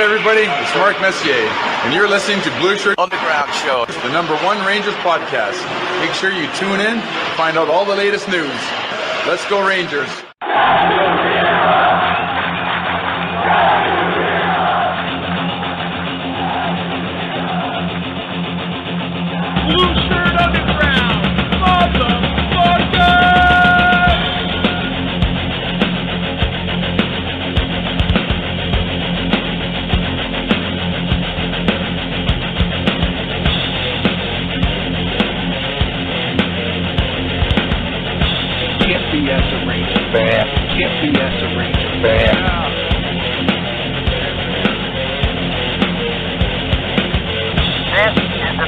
right, everybody, it's Mark Messier, and you're listening to Blue Shirt Underground Show, the #1 Rangers podcast. Make sure you tune in to find out all the latest news. Let's go, Rangers. Blue Shirt Underground, motherfucker!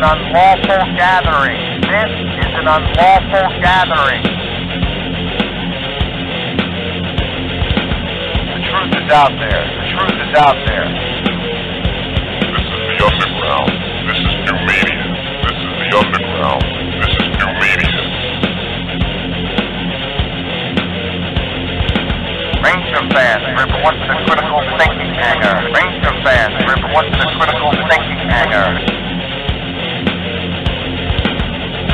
Unlawful gathering. This is an unlawful gathering. The truth is out there. The truth is out there. This is the underground. This is new media. This is the underground. This is new media. Ranger fans, remember what's the critical thinking hanger? Ranger fans, remember what's the critical thinking hanger?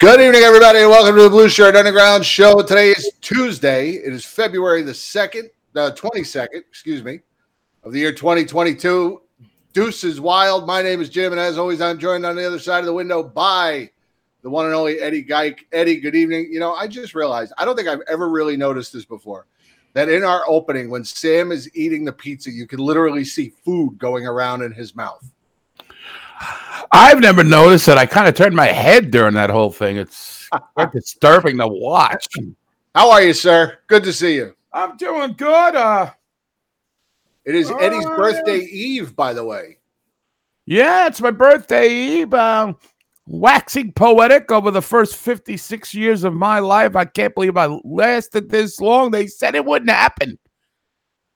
Good evening, everybody, and welcome to the Blue Shirt Underground Show. Today is Tuesday. It is February the 22nd, of the year 2022. Deuces wild. My name is Jim, and as always, I'm joined on the other side of the window by the one and only Eddie Geick. Eddie, good evening. You know, I just realized, I don't think I've ever really noticed this before, that in our opening, when Sam is eating the pizza, you can literally see food going around in his mouth. I've never noticed that. I kind of turned my head during that whole thing. It's disturbing to watch. How are you, sir? Good to see you. I'm doing good. It is Eddie's birthday eve, by the way. Yeah, it's my birthday eve. Waxing poetic over the first 56 years of my life. I can't believe I lasted this long. They said it wouldn't happen.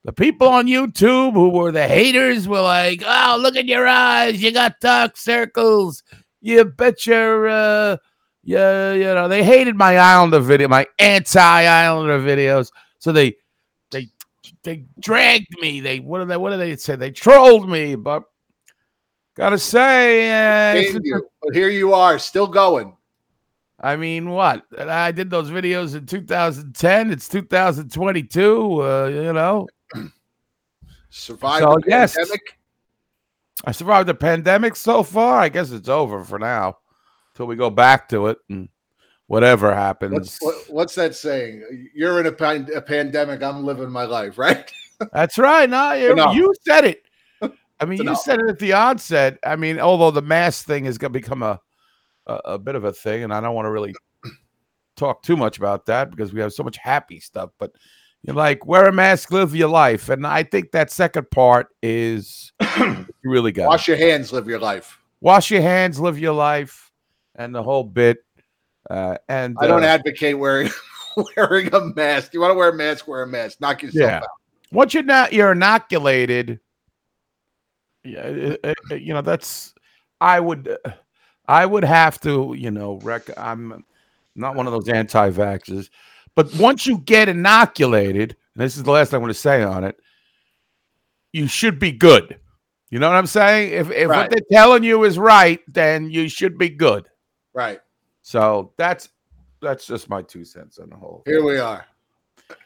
The people on YouTube who were the haters were like, oh, look at your eyes. You got dark circles. You bet you're, you know, they hated my Islander video, my anti-Islander videos. So they dragged me. What did they say? They trolled me, but gotta say. But here you are, still going. I mean, what? I did those videos in 2010. It's 2022, you know. Survived the pandemic? Yes, I survived the pandemic so far. I guess it's over for now until we go back to it and whatever happens. What's that saying? You're in a pandemic. I'm living my life, right? That's right. No, you said it. I mean, you said it at the onset. I mean, although the mask thing is going to become a bit of a thing, and I don't want to really talk too much about that because we have so much happy stuff, but you're like, wear a mask, live your life. And I think that second part is you really got wash your hands, live your life. Wash your hands, live your life, and the whole bit. And I don't advocate wearing a mask. You want to wear a mask, wear a mask. Knock yourself out. Once you're inoculated, you know, that's I would have to, you know, I'm not one of those anti-vaxxers. But once you get inoculated, and this is the last I want to say on it, you should be good. You know what I'm saying? If what they're telling you is right, then you should be good. Right. So that's just my 2 cents on the whole thing. Here we are.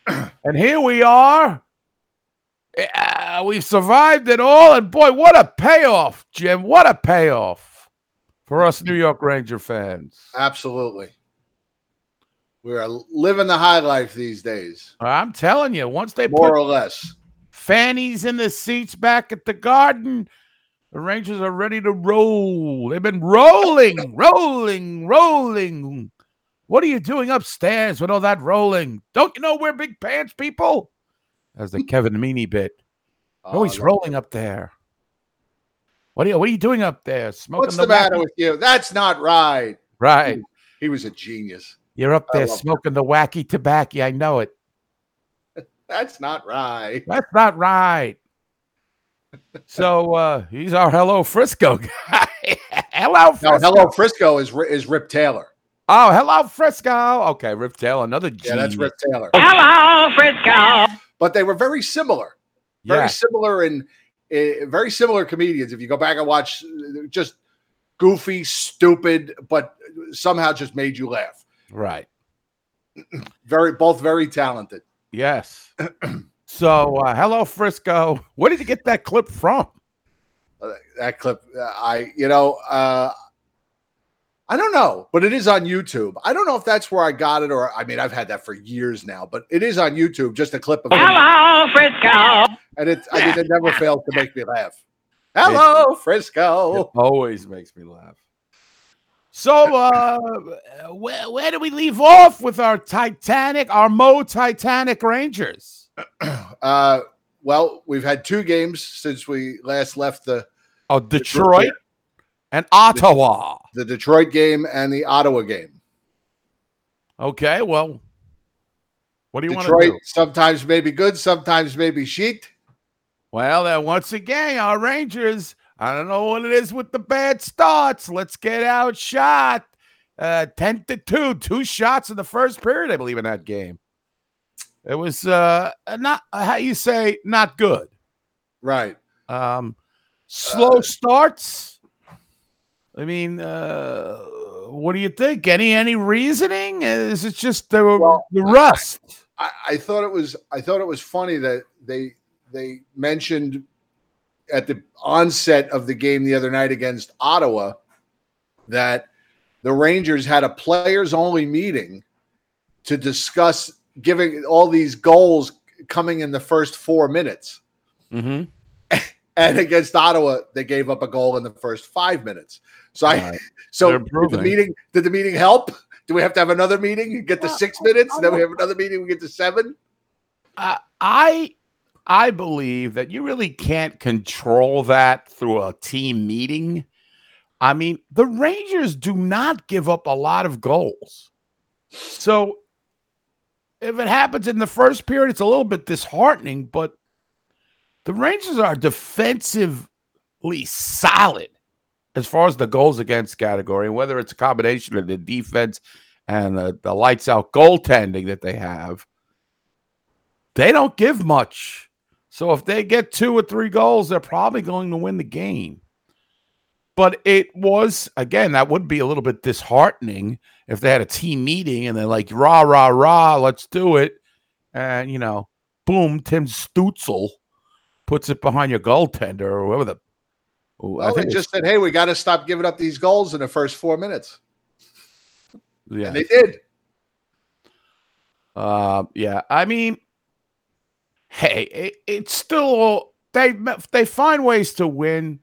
And here we are. We've survived it all. And, boy, what a payoff, Jim. What a payoff for us New York Ranger fans. Absolutely. We are living the high life these days. I'm telling you, once they more or less fannies in the seats back at the Garden, the Rangers are ready to roll. They've been rolling, rolling, rolling. What are you doing upstairs with all that rolling? Don't you know we're big pants people? That's the Kevin Meaney bit. Oh, he's rolling up there. What are you doing up there? Smoking What's the matter with you? That's not right. Right. He was a genius. You're up there smoking the wacky tobacco. I know it. That's not right. That's not right. So he's our Hello Frisco guy. Hello Frisco. No, Hello Frisco is Rip Taylor. Oh, Hello Frisco. Okay, Rip Taylor, another genius. Yeah, that's Rip Taylor. Hello Frisco. But they were very similar. Very similar comedians. If you go back and watch, just goofy, stupid, but somehow just made you laugh. Right. Both very talented. Yes. So, Hello Frisco. Where did you get that clip from? That clip, I don't know, but it is on YouTube. I don't know if that's where I got it, or I mean, I've had that for years now, but it is on YouTube. Just a clip of Hello Frisco, and it never fails to make me laugh. Hello Frisco, it always makes me laugh. So, where do we leave off with our Titanic Rangers? Well, we've had two games since we last left Detroit and Ottawa. The Detroit game and the Ottawa game. Okay, well, what do you want to do? Sometimes may be good, sometimes may be shit. Well, then once again, our Rangers, I don't know what it is with the bad starts. Let's get outshot 10-2. Two shots in the first period, I believe, in that game. It was not good. Right. Slow starts. I mean, what do you think? Any reasoning? Is it just the rust? I thought it was funny that they mentioned at the onset of the game the other night against Ottawa that the Rangers had a players-only meeting to discuss giving all these goals coming in the first 4 minutes. Mm-hmm. And against Ottawa, they gave up a goal in the first 5 minutes. So did the meeting help? Do we have to have another meeting and get to 6 minutes? And then we have another meeting, we get to 7? I believe that you really can't control that through a team meeting. I mean, the Rangers do not give up a lot of goals. So if it happens in the first period, it's a little bit disheartening, but the Rangers are defensively solid as far as the goals against category, whether it's a combination of the defense and the lights out goaltending that they have. They don't give much. So if they get 2 or 3 goals, they're probably going to win the game. But it was, again, that would be a little bit disheartening if they had a team meeting and they're like, rah, rah, rah, let's do it. And, boom, Tim Stützle puts it behind your goaltender or whoever. They just said, hey, we got to stop giving up these goals in the first 4 minutes. Yeah. And they did. I mean, hey, it's still they find ways to win,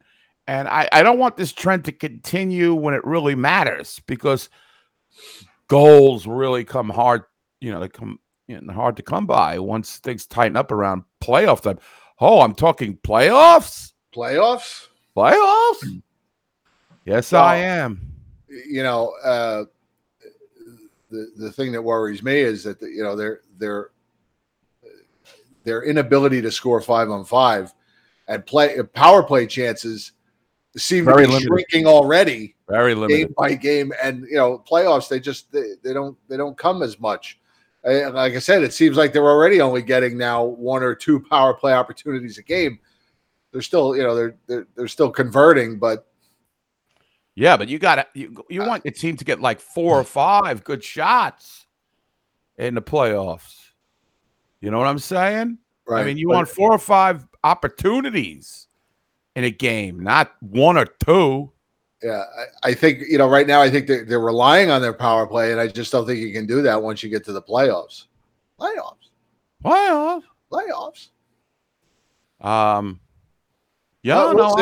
and I don't want this trend to continue when it really matters, because goals really come hard, they come hard to come by once things tighten up around playoff time. Oh, I'm talking playoffs. Yes, well, I am. The thing that worries me is that their inability to score 5-on-5 and play power play chances seem very to be limited. Shrinking already, very limited game by game. And playoffs, they don't come as much. Like I said, it seems like they're already only getting now 1 or 2 power play opportunities a game. They're still, they're still converting, but yeah. But you want your team to get like 4 or 5 good shots in the playoffs. You know what I'm saying? Right. I mean, you want 4 or 5 opportunities in a game, not 1 or 2. Yeah, I think, right now I think they're relying on their power play, and I just don't think you can do that once you get to the playoffs. Playoffs. I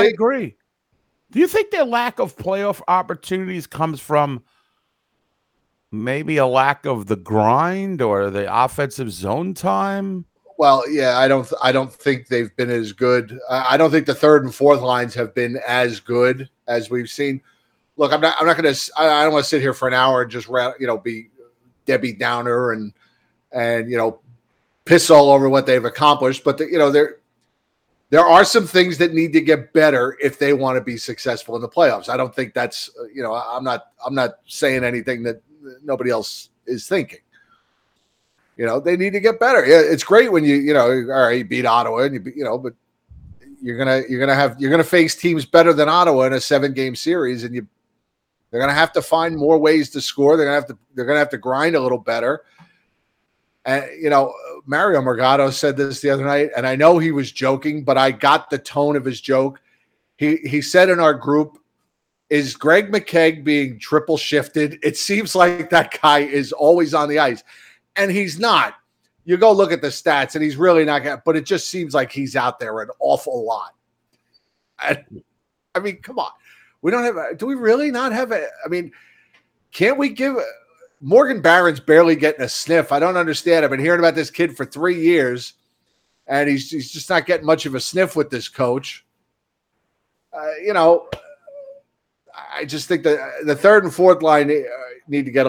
agree. Do you think their lack of playoff opportunities comes from maybe a lack of the grind or the offensive zone time? Well, yeah, I don't think they've been as good. I don't think the third and fourth lines have been as good as we've seen. look, I don't want to sit here for an hour and just, be Debbie Downer and, piss all over what they've accomplished. But, there are some things that need to get better if they want to be successful in the playoffs. I don't think that's, I'm not saying anything that nobody else is thinking. They need to get better. Yeah, it's great when you beat Ottawa and but you're going to face teams better than Ottawa in a 7-game series, and they're going to have to find more ways to score. They're going to have to grind a little better. And Mario Morgado said this the other night, and I know he was joking, but I got the tone of his joke. He said in our group, "Is Greg McKegg being triple shifted? It seems like that guy is always on the ice." And he's not. You go look at the stats, and he's really not. But it just seems like he's out there an awful lot. And, I mean, come on. We don't have – do we really not have a – I mean, can't we give – Morgan Barron's barely getting a sniff. I don't understand. I've been hearing about this kid for 3 years, and he's just not getting much of a sniff with this coach. I just think that the third and fourth line need to get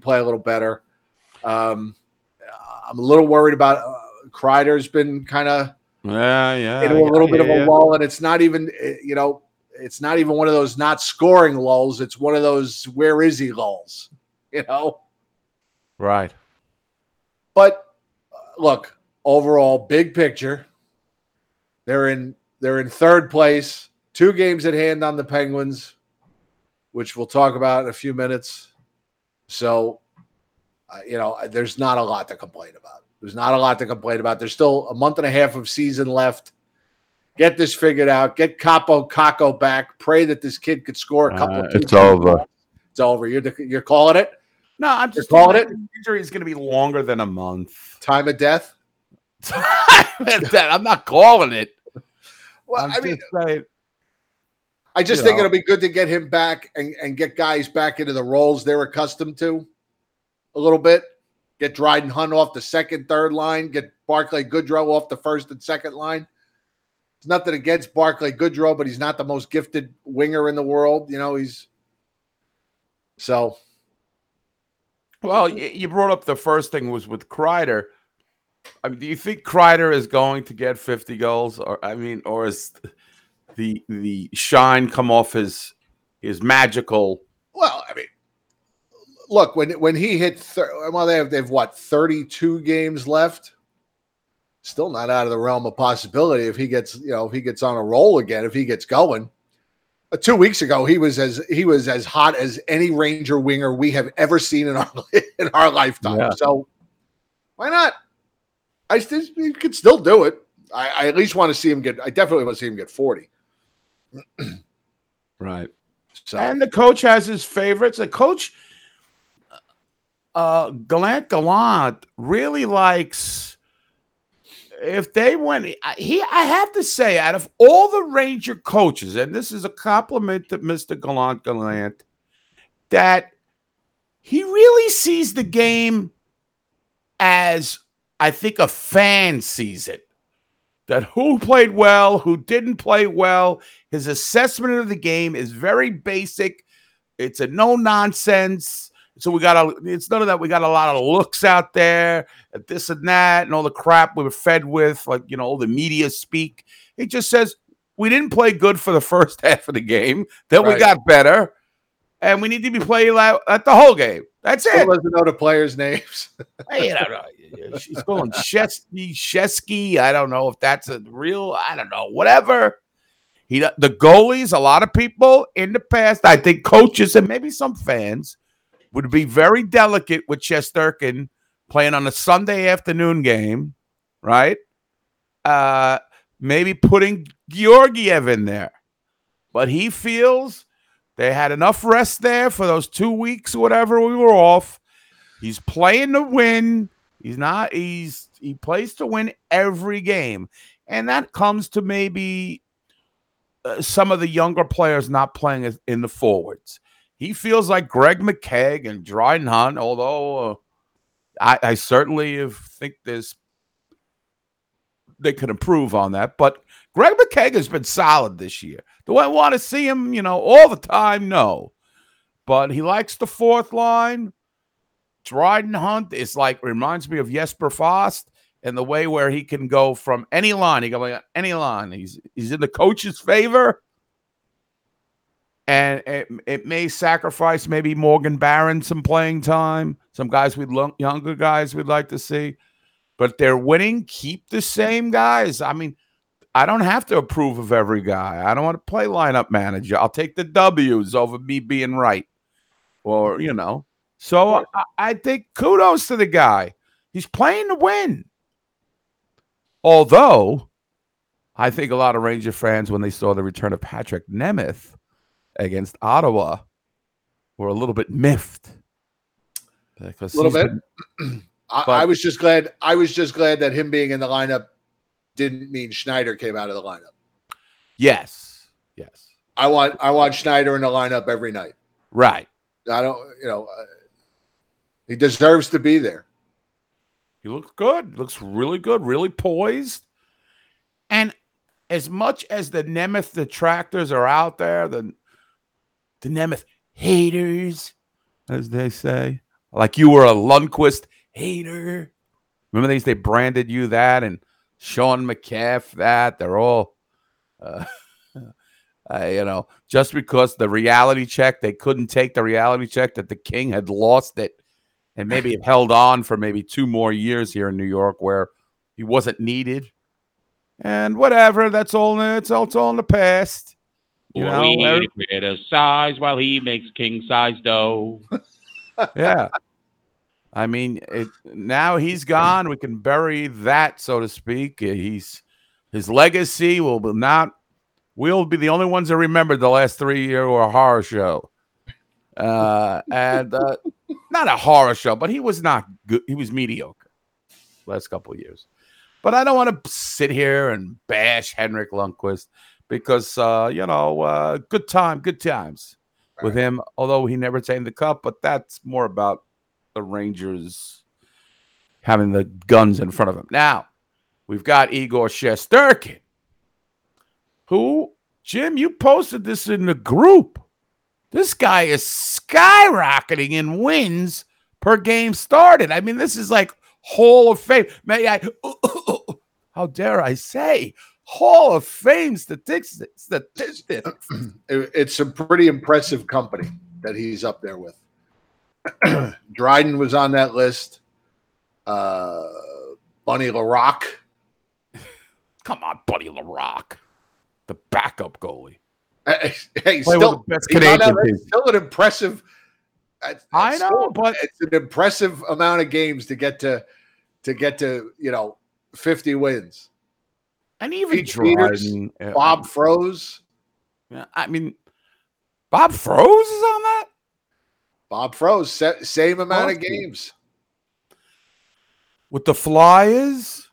play a little better. I'm a little worried about Kreider's been kind of into a little bit of a lull, and it's not even one of those not scoring lulls. It's one of those where is he lulls, Right. But look, overall, big picture, they're in third place, 2 games at hand on the Penguins, which we'll talk about in a few minutes. So. There's not a lot to complain about. There's still a month and a half of season left. Get this figured out. Get Kaapo Kakko back. Pray that this kid could score a couple of two. It's over. It's over. You're calling it? No, I'm just calling it. The injury is going to be longer than a month. Time of death? I'm not calling it. Well, I think it'll be good to get him back and get guys back into the roles they're accustomed to. A little bit, get Dryden Hunt off the second, third line, get Barclay Goodrow off the first and second line. It's nothing against Barclay Goodrow, but he's not the most gifted winger in the world. Well, you brought up the first thing was with Kreider. I mean, do you think Kreider is going to get 50 goals, or is the shine come off his magical? Well, I mean. Look, when he hit, they've what, 32 games left. Still not out of the realm of possibility if he gets on a roll again, if he gets going. 2 weeks ago, he was as hot as any Ranger winger we have ever seen in our lifetime. Yeah. So why not? He could still do it. I at least want to see him get. I definitely want to see him get 40. Right. So. And the coach has his favorites. The coach. Gallant really likes if they went. I have to say, out of all the Ranger coaches, and this is a compliment to Mr. Gallant, that he really sees the game as I think a fan sees it. That who played well, who didn't play well, his assessment of the game is very basic. It's a no nonsense. So it's none of that. We got a lot of looks out there at this and that and all the crap we were fed with, like, all the media speak. It just says we didn't play good for the first half of the game. Then right. We got better, and we need to be playing at the whole game. That's it. Who doesn't know the players' names? Hey, she's going Shesky. I don't know if that's a real, I don't know, whatever. The goalies, a lot of people in the past, I think coaches and maybe some fans, would be very delicate with Shesterkin playing on a Sunday afternoon game, right? Maybe putting Georgiev in there. But he feels they had enough rest there for those 2 weeks or whatever we were off. He's playing to win. He plays to win every game. And that comes to maybe some of the younger players not playing in the forwards. He feels like Greg McKegg and Dryden Hunt, although I certainly think they could improve on that. But Greg McKegg has been solid this year. Do I want to see him, all the time? No. but he likes the fourth line. Dryden Hunt is like, reminds me of Jesper Fast and the way where he can go from any line. He can go any line. He's in the coach's favor. And it may sacrifice maybe Morgan Barron some playing time, some guys younger guys we'd like to see. But they're winning. Keep the same guys. I mean, I don't have to approve of every guy. I don't want to play lineup manager. I'll take the W's over me being right. Or, you know. So I think kudos to the guy. He's playing to win. Although, I think a lot of Ranger fans, when they saw the return of Patrick Nemeth against Ottawa, were a little bit miffed. Because a little bit. I was just glad. I was just glad that him being in the lineup didn't mean Schneider came out of the lineup. Yes, yes. I want Schneider in the lineup every night. Right. I don't. You know, he deserves to be there. He looks good. Looks really good. Really poised. And as much as the Nemeth detractors are out there, the Nemeth haters, as they say, like you were a Lundkvist hater. Remember they branded you that, and Sean McCaff that. They're all, you know, just because the reality check, they couldn't take the reality check that the King had lost it and maybe it held on for maybe 2 more years here in New York where he wasn't needed. And whatever, that's all in the past. You know, we criticize while he makes king-size dough. Yeah. I mean, now he's gone. We can bury that, so to speak. His legacy we'll be the only ones that remembered the last 3 year or horror show. And not a horror show, but he was not good. He was mediocre last couple of years. But I don't want to sit here and bash Henrik Lundqvist because, good times right. With him, although he never attained the cup, but that's more about the Rangers having the guns in front of them. Now, we've got Igor Shesterkin, who, Jim, you posted this in the group. This guy is skyrocketing in wins per game started. I mean, this is like Hall of Fame. How dare I say Hall of Fame statistics. It's a pretty impressive company that he's up there with. Dryden was on that list. Bunny LaRocque. Come on, Bunny LaRocque. The backup goalie. Hey, still an impressive. I know, but it's an impressive amount of games to get to you know 50 wins. And even Dryden, Bob Froese. Yeah, I mean, Bob Froese is on that. Bob Froese, same amount of games. With the Flyers?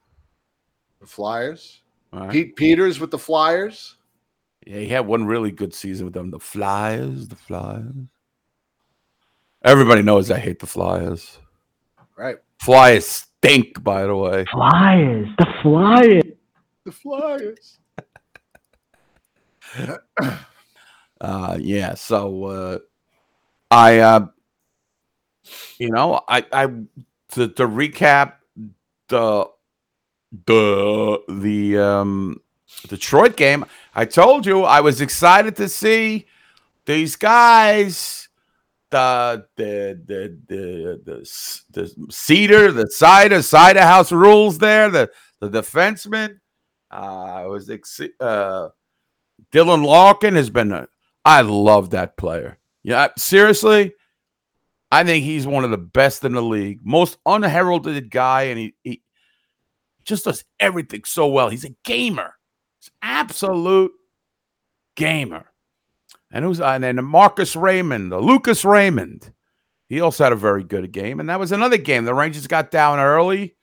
The Flyers. Right. Pete Peters with the Flyers. Yeah, he had one really good season with them. The Flyers. Everybody knows I hate the Flyers. Right. Flyers stink, by the way. The Flyers. Yeah, so... I, to recap the Detroit game, I told you I was excited to see these guys, the cider house rules there, the defenseman. Dylan Larkin has been. I love that player. Yeah, seriously, I think he's one of the best in the league. Most unheralded guy, and he just does everything so well. He's a gamer. He's an absolute gamer. And then Marcus Raymond, the Lucas Raymond, he also had a very good game. And that was another game. The Rangers got down early.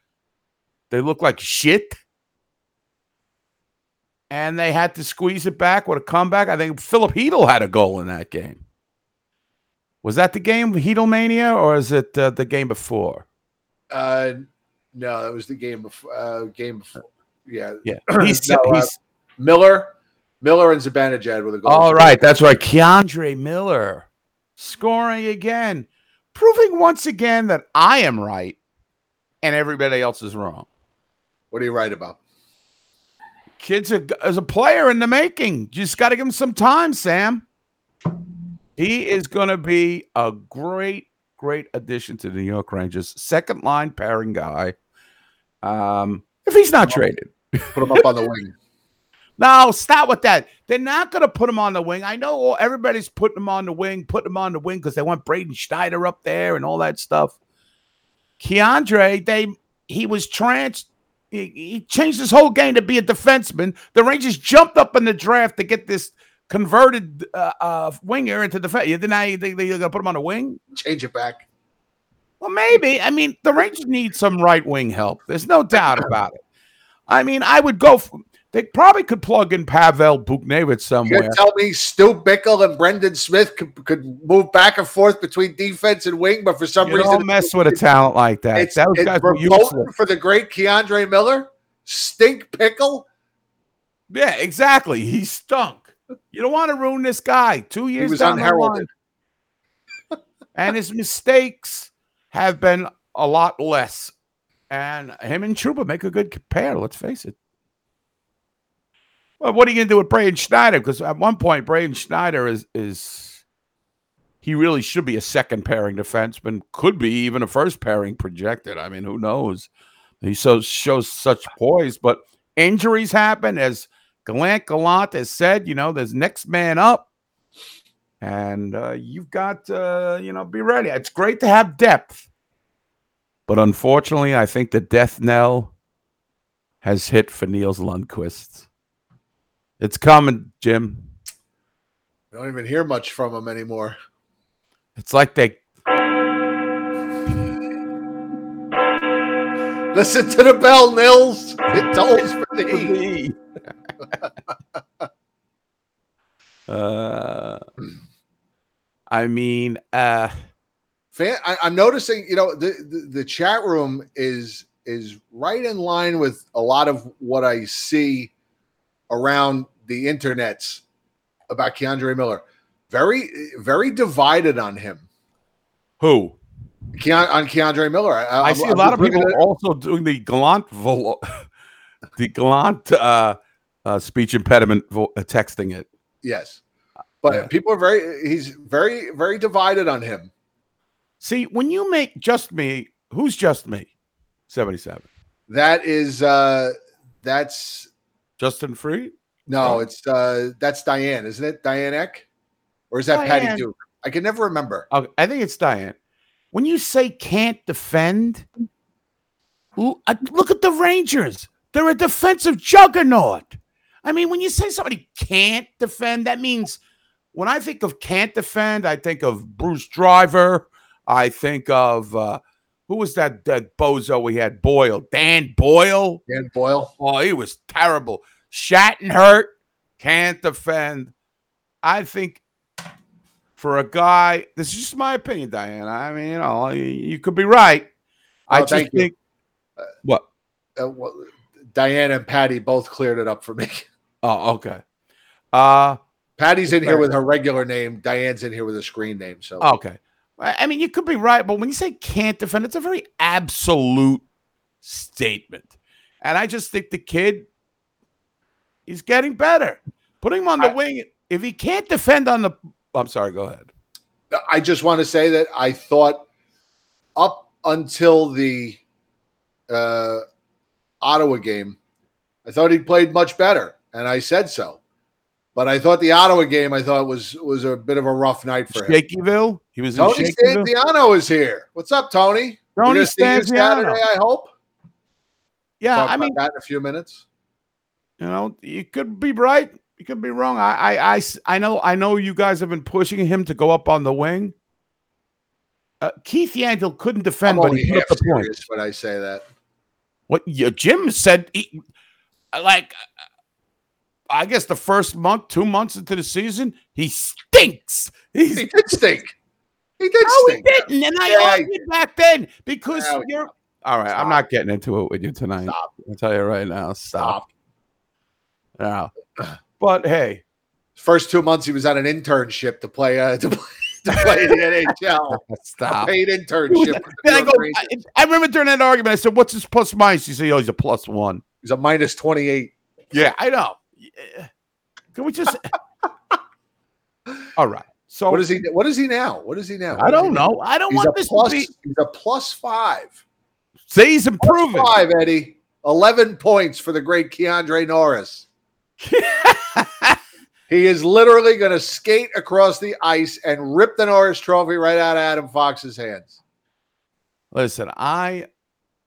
They looked like shit. And they had to squeeze it back with a comeback. I think Philip Hedl had a goal in that game. Was that the game, Hedlmania, or is it the game before? No, that was the game before. Yeah. Miller and Zibanejad with a goal. All right, that's right. K'Andre Miller scoring again, proving once again that I am right and everybody else is wrong. What are you right about? Kid's a player in the making. Just got to give him some time, Sam. He is going to be a great, great addition to the New York Rangers. Second line pairing guy. If he's not traded. Put him up on the wing. No, stop with that. They're not going to put him on the wing. I know everybody's putting him on the wing because they want Braden Schneider up there and all that stuff. K'Andre, he was tranced. He changed his whole game to be a defenseman. The Rangers jumped up in the draft to get this converted winger into defense. Now you think they're going to put him on a wing? Change it back. Well, maybe. I mean, the Rangers need some right wing help. There's no doubt about it. I mean, I would go for, they probably could plug in Pavel Buchnevich somewhere. You tell me Stu Bickle and Brendan Smith could move back and forth between defense and wing, but for some reason, don't mess with a talent like that. It's for the great K'Andre Miller, stink pickle. Yeah, exactly. He stunk. You don't want to ruin this guy. 2 years down the line, and his mistakes have been a lot less. And him and Trouba make a good pair. Let's face it. Well, what are you going to do with Braden Schneider? Because at one point, Braden Schneider he really should be a second pairing defenseman, could be even a first pairing projected. I mean, who knows? He shows such poise, but injuries happen, as Gallant has said. There's next man up, and you've got to, be ready. It's great to have depth, but unfortunately, I think the death knell has hit for Nils Lundkvist. It's coming, Jim. I don't even hear much from him anymore. It's like they... Listen to the bell, Nils. It tolls for thee. I'm noticing, the chat room is right in line with a lot of what I see around the internets about K'Andre Miller. Very, very divided on him. Who? On K'Andre Miller. I see a lot of people also doing the Gallant speech impediment, texting it. Yes. But people are he's very, very divided on him. See, when you make Just Me, who's Just Me? 77. That is, that's... Justin Free? No, it's that's Diane, isn't it? Diane Eck? Or is that Diane. Patty Duke? I can never remember. I think it's Diane. When you say can't defend, look at the Rangers. They're a defensive juggernaut. I mean, when you say somebody can't defend, that means when I think of can't defend, I think of Bruce Driver. I think of... who was that bozo we had? Boyle. Dan Boyle. Dan Boyle. Oh, he was terrible. Shattenhurt. Can't defend. I think for a guy, this is just my opinion, Diana. I mean, you could be right. Oh, I just think. What? Diana and Patty both cleared it up for me. Oh, okay. Patty's in here with her regular name. Diane's in here with a screen name. So okay. I mean, you could be right, but when you say can't defend, it's a very absolute statement. And I just think the kid is getting better. Putting him on the wing, if he can't defend on the... I'm sorry, go ahead. I just want to say that I thought up until the Ottawa game, I thought he played much better, and I said so. But I thought the Ottawa game, was a bit of a rough night for him. Shakyville? He was in Shakyville. Tony Stanziano is here. What's up, Tony? Tony Stanziano, I hope. Yeah, talk about that in a few minutes. You could be right. You could be wrong. I know you guys have been pushing him to go up on the wing. Keith Yandel couldn't defend, but he put up the point. When I say that, what Jim said, I guess the first month, 2 months into the season, he stinks. He did stink. He did stink. No, he didn't. And I argued back then because you're... All right, stop. I'm not getting into it with you tonight. Stop. I'll tell you right now, stop. No. But, hey. First 2 months, he was on an internship to play to play the NHL. Stop. A paid internship. I remember during that argument, I said, what's his plus minus? He said, oh, he's a plus one. He's a minus 28. Yeah, I know. Can we just – all right. So What is he now? I don't know. I don't want this to be – He's a plus five. See, he's improving. Plus five, Eddie. 11 points for the great K'Andre Norris. He is literally going to skate across the ice and rip the Norris Trophy right out of Adam Fox's hands. Listen, I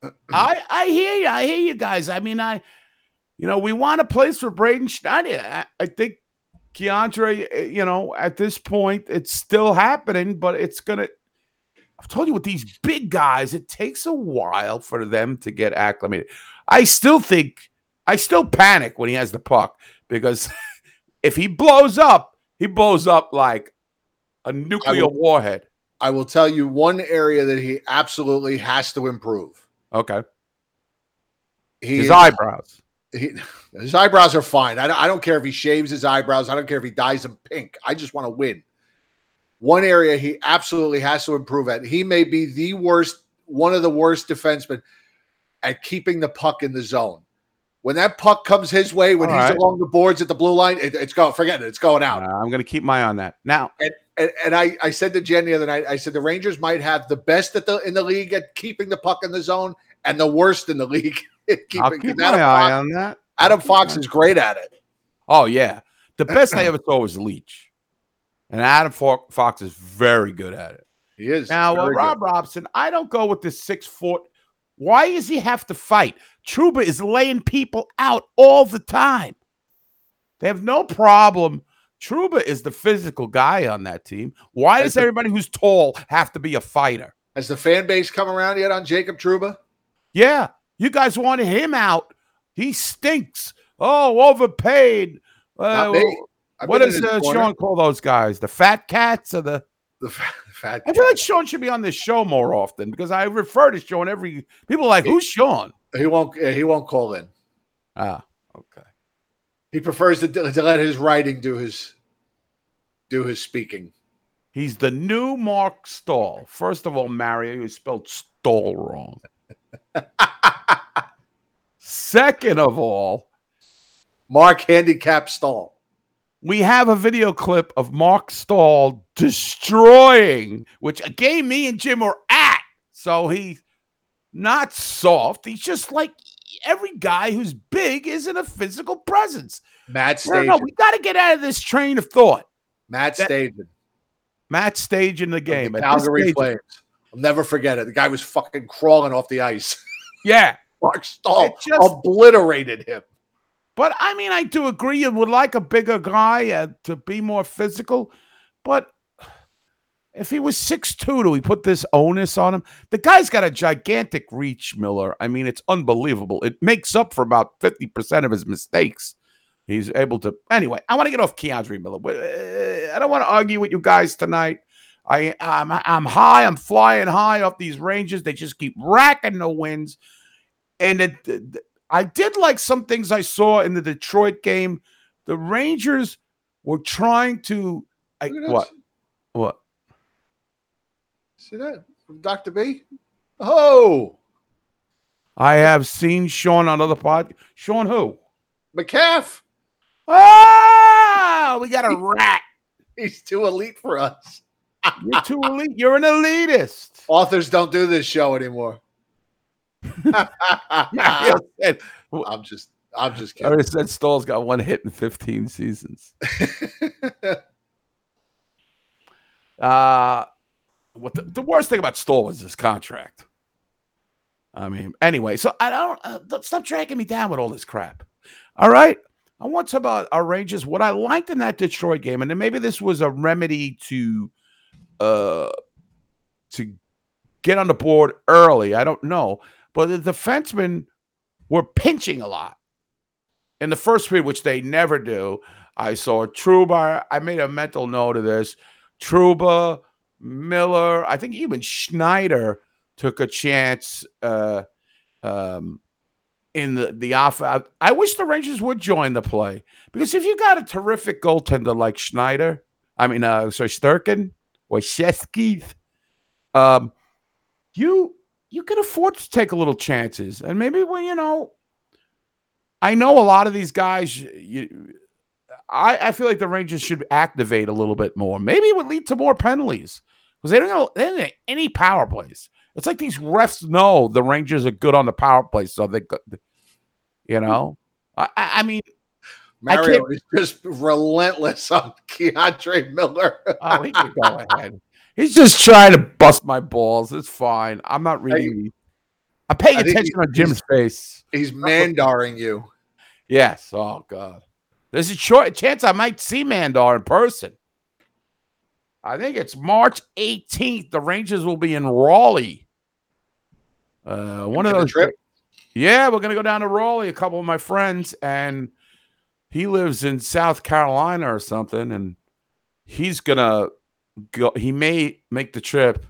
hear you. I hear you guys. I mean, we want a place for Braden Schneider. I think K'Andre, at this point, it's still happening, but it's going to. I've told you with these big guys, it takes a while for them to get acclimated. I still panic when he has the puck because if he blows up, like a nuclear warhead. I will tell you one area that he absolutely has to improve. Okay. His eyebrows. His eyebrows are fine. I don't care if he shaves his eyebrows. I don't care if he dyes them pink. I just want to win. One area he absolutely has to improve at. He may be one of the worst defensemen at keeping the puck in the zone. When that puck comes his way, when he's along the boards at the blue line, it's going. Forget it. It's going out. I'm going to keep my eye on that now. And I said to Jen the other night, I said the Rangers might have the best in the league at keeping the puck in the zone, and the worst in the league at keeping. I'll keep my eye on that. Adam Fox is great at it. Oh yeah, the best I ever saw was Leach. And Adam Fox is very good at it. He is. Now, Rob Robson, I don't go with this 6 foot. Why does he have to fight? Trouba is laying people out all the time. They have no problem. Trouba is the physical guy on that team. Why does everybody who's tall have to be a fighter? Has the fan base come around yet on Jacob Trouba? Yeah. You guys wanted him out. He stinks. Oh, overpaid. Not me. What does Sean call those guys? The fat cats or the fat cats? I feel like Sean should be on this show more often because I refer to Sean every – people are like, who's Sean? He won't call in. Ah, okay. He prefers to let his writing do his speaking. He's the new Mark Stahl. First of all, Mario, you spelled Stahl wrong. Second of all, Mark Handicap Stahl. We have a video clip of Mark Stahl destroying, which again, me and Jim were at. So he's not soft. He's just like every guy who's big isn't a physical presence. Matt Stajan. No, we got to get out of this train of thought. Matt Stajan in the game. The Calgary Flames. I'll never forget it. The guy was fucking crawling off the ice. Yeah. Mark Stahl obliterated him. But, I mean, I do agree you would like a bigger guy to be more physical. But if he was 6'2", do we put this onus on him? The guy's got a gigantic reach, Miller. I mean, it's unbelievable. It makes up for about 50% of his mistakes. He's able to – anyway, I want to get off K'Andre Miller. I don't want to argue with you guys tonight. I'm high. I'm flying high off these Rangers. They just keep racking the wins. And I did like some things I saw in the Detroit game. The Rangers were trying to what? See that from Dr. B? Oh, I have seen Sean on other podcasts. Sean who? McCaff. Oh, we got a rat. He's too elite for us. You're too elite. You're an elitist. Authors don't do this show anymore. I'm just kidding. I already said Stahl's got one hit in 15 seasons. What the worst thing about Stahl is his contract. I mean, anyway, so I don't stop dragging me down with all this crap. All right, I want to talk about our Rangers. What I liked in that Detroit game, and then maybe this was a remedy to get on the board early. I don't know. But the defensemen were pinching a lot in the first period, which they never do. I saw Trouba. I made a mental note of this. Trouba, Miller, I think even Schneider took a chance in the offense. I wish the Rangers would join the play because if you got a terrific goaltender like Shesterkin or Shesterkin, you can afford to take a little chances. And maybe, well, you know, I know a lot of these guys, I feel like the Rangers should activate a little bit more. Maybe it would lead to more penalties because they don't have any power plays. It's like these refs know the Rangers are good on the power play, so they, you know, I mean, Mario is just relentless on K'Andre Miller. Oh, he can go ahead. He's just trying to bust my balls. It's fine. I'm not reading. I'm paying attention on Jim's face. He's Mandaring you. Yes. Oh God. There's a short chance I might see Mandar in person. I think it's March 18th. The Rangers will be in Raleigh. One of those trips. Yeah, we're going to go down to Raleigh, a couple of my friends, and he lives in South Carolina or something, and he's going to go. He may make the trip,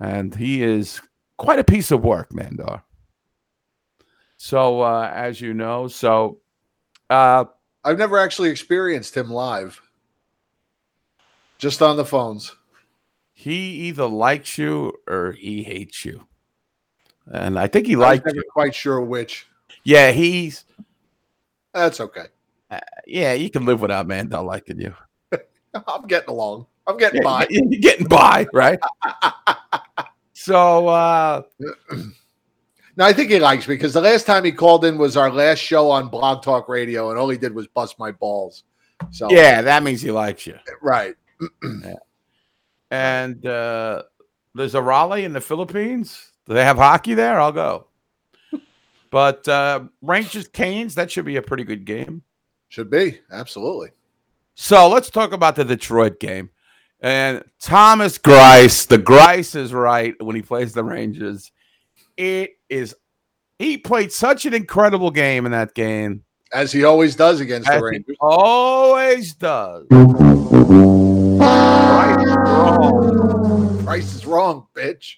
and he is quite a piece of work, Mandar. So, as you know, so... I've never actually experienced him live. Just on the phones. He either likes you or he hates you. And I think he likes you. I'm never quite sure which. Yeah, he's... That's okay. Yeah, you can live without Mandel liking you. I'm getting along. I'm getting by. You're getting by, right? So... No, I think he likes me because the last time he called in was our last show on Blog Talk Radio, and all he did was bust my balls. So yeah, that means he likes you, right? Yeah. And there's a Raleigh in the Philippines. Do they have hockey there? I'll go. But Rangers Canes, that should be a pretty good game. Should be, absolutely. So let's talk about the Detroit game and Thomas Greiss. The Greiss is right when he plays the Rangers. He played such an incredible game in that game. As he always does against the Rangers. Always does. Price is wrong. Price is wrong, bitch.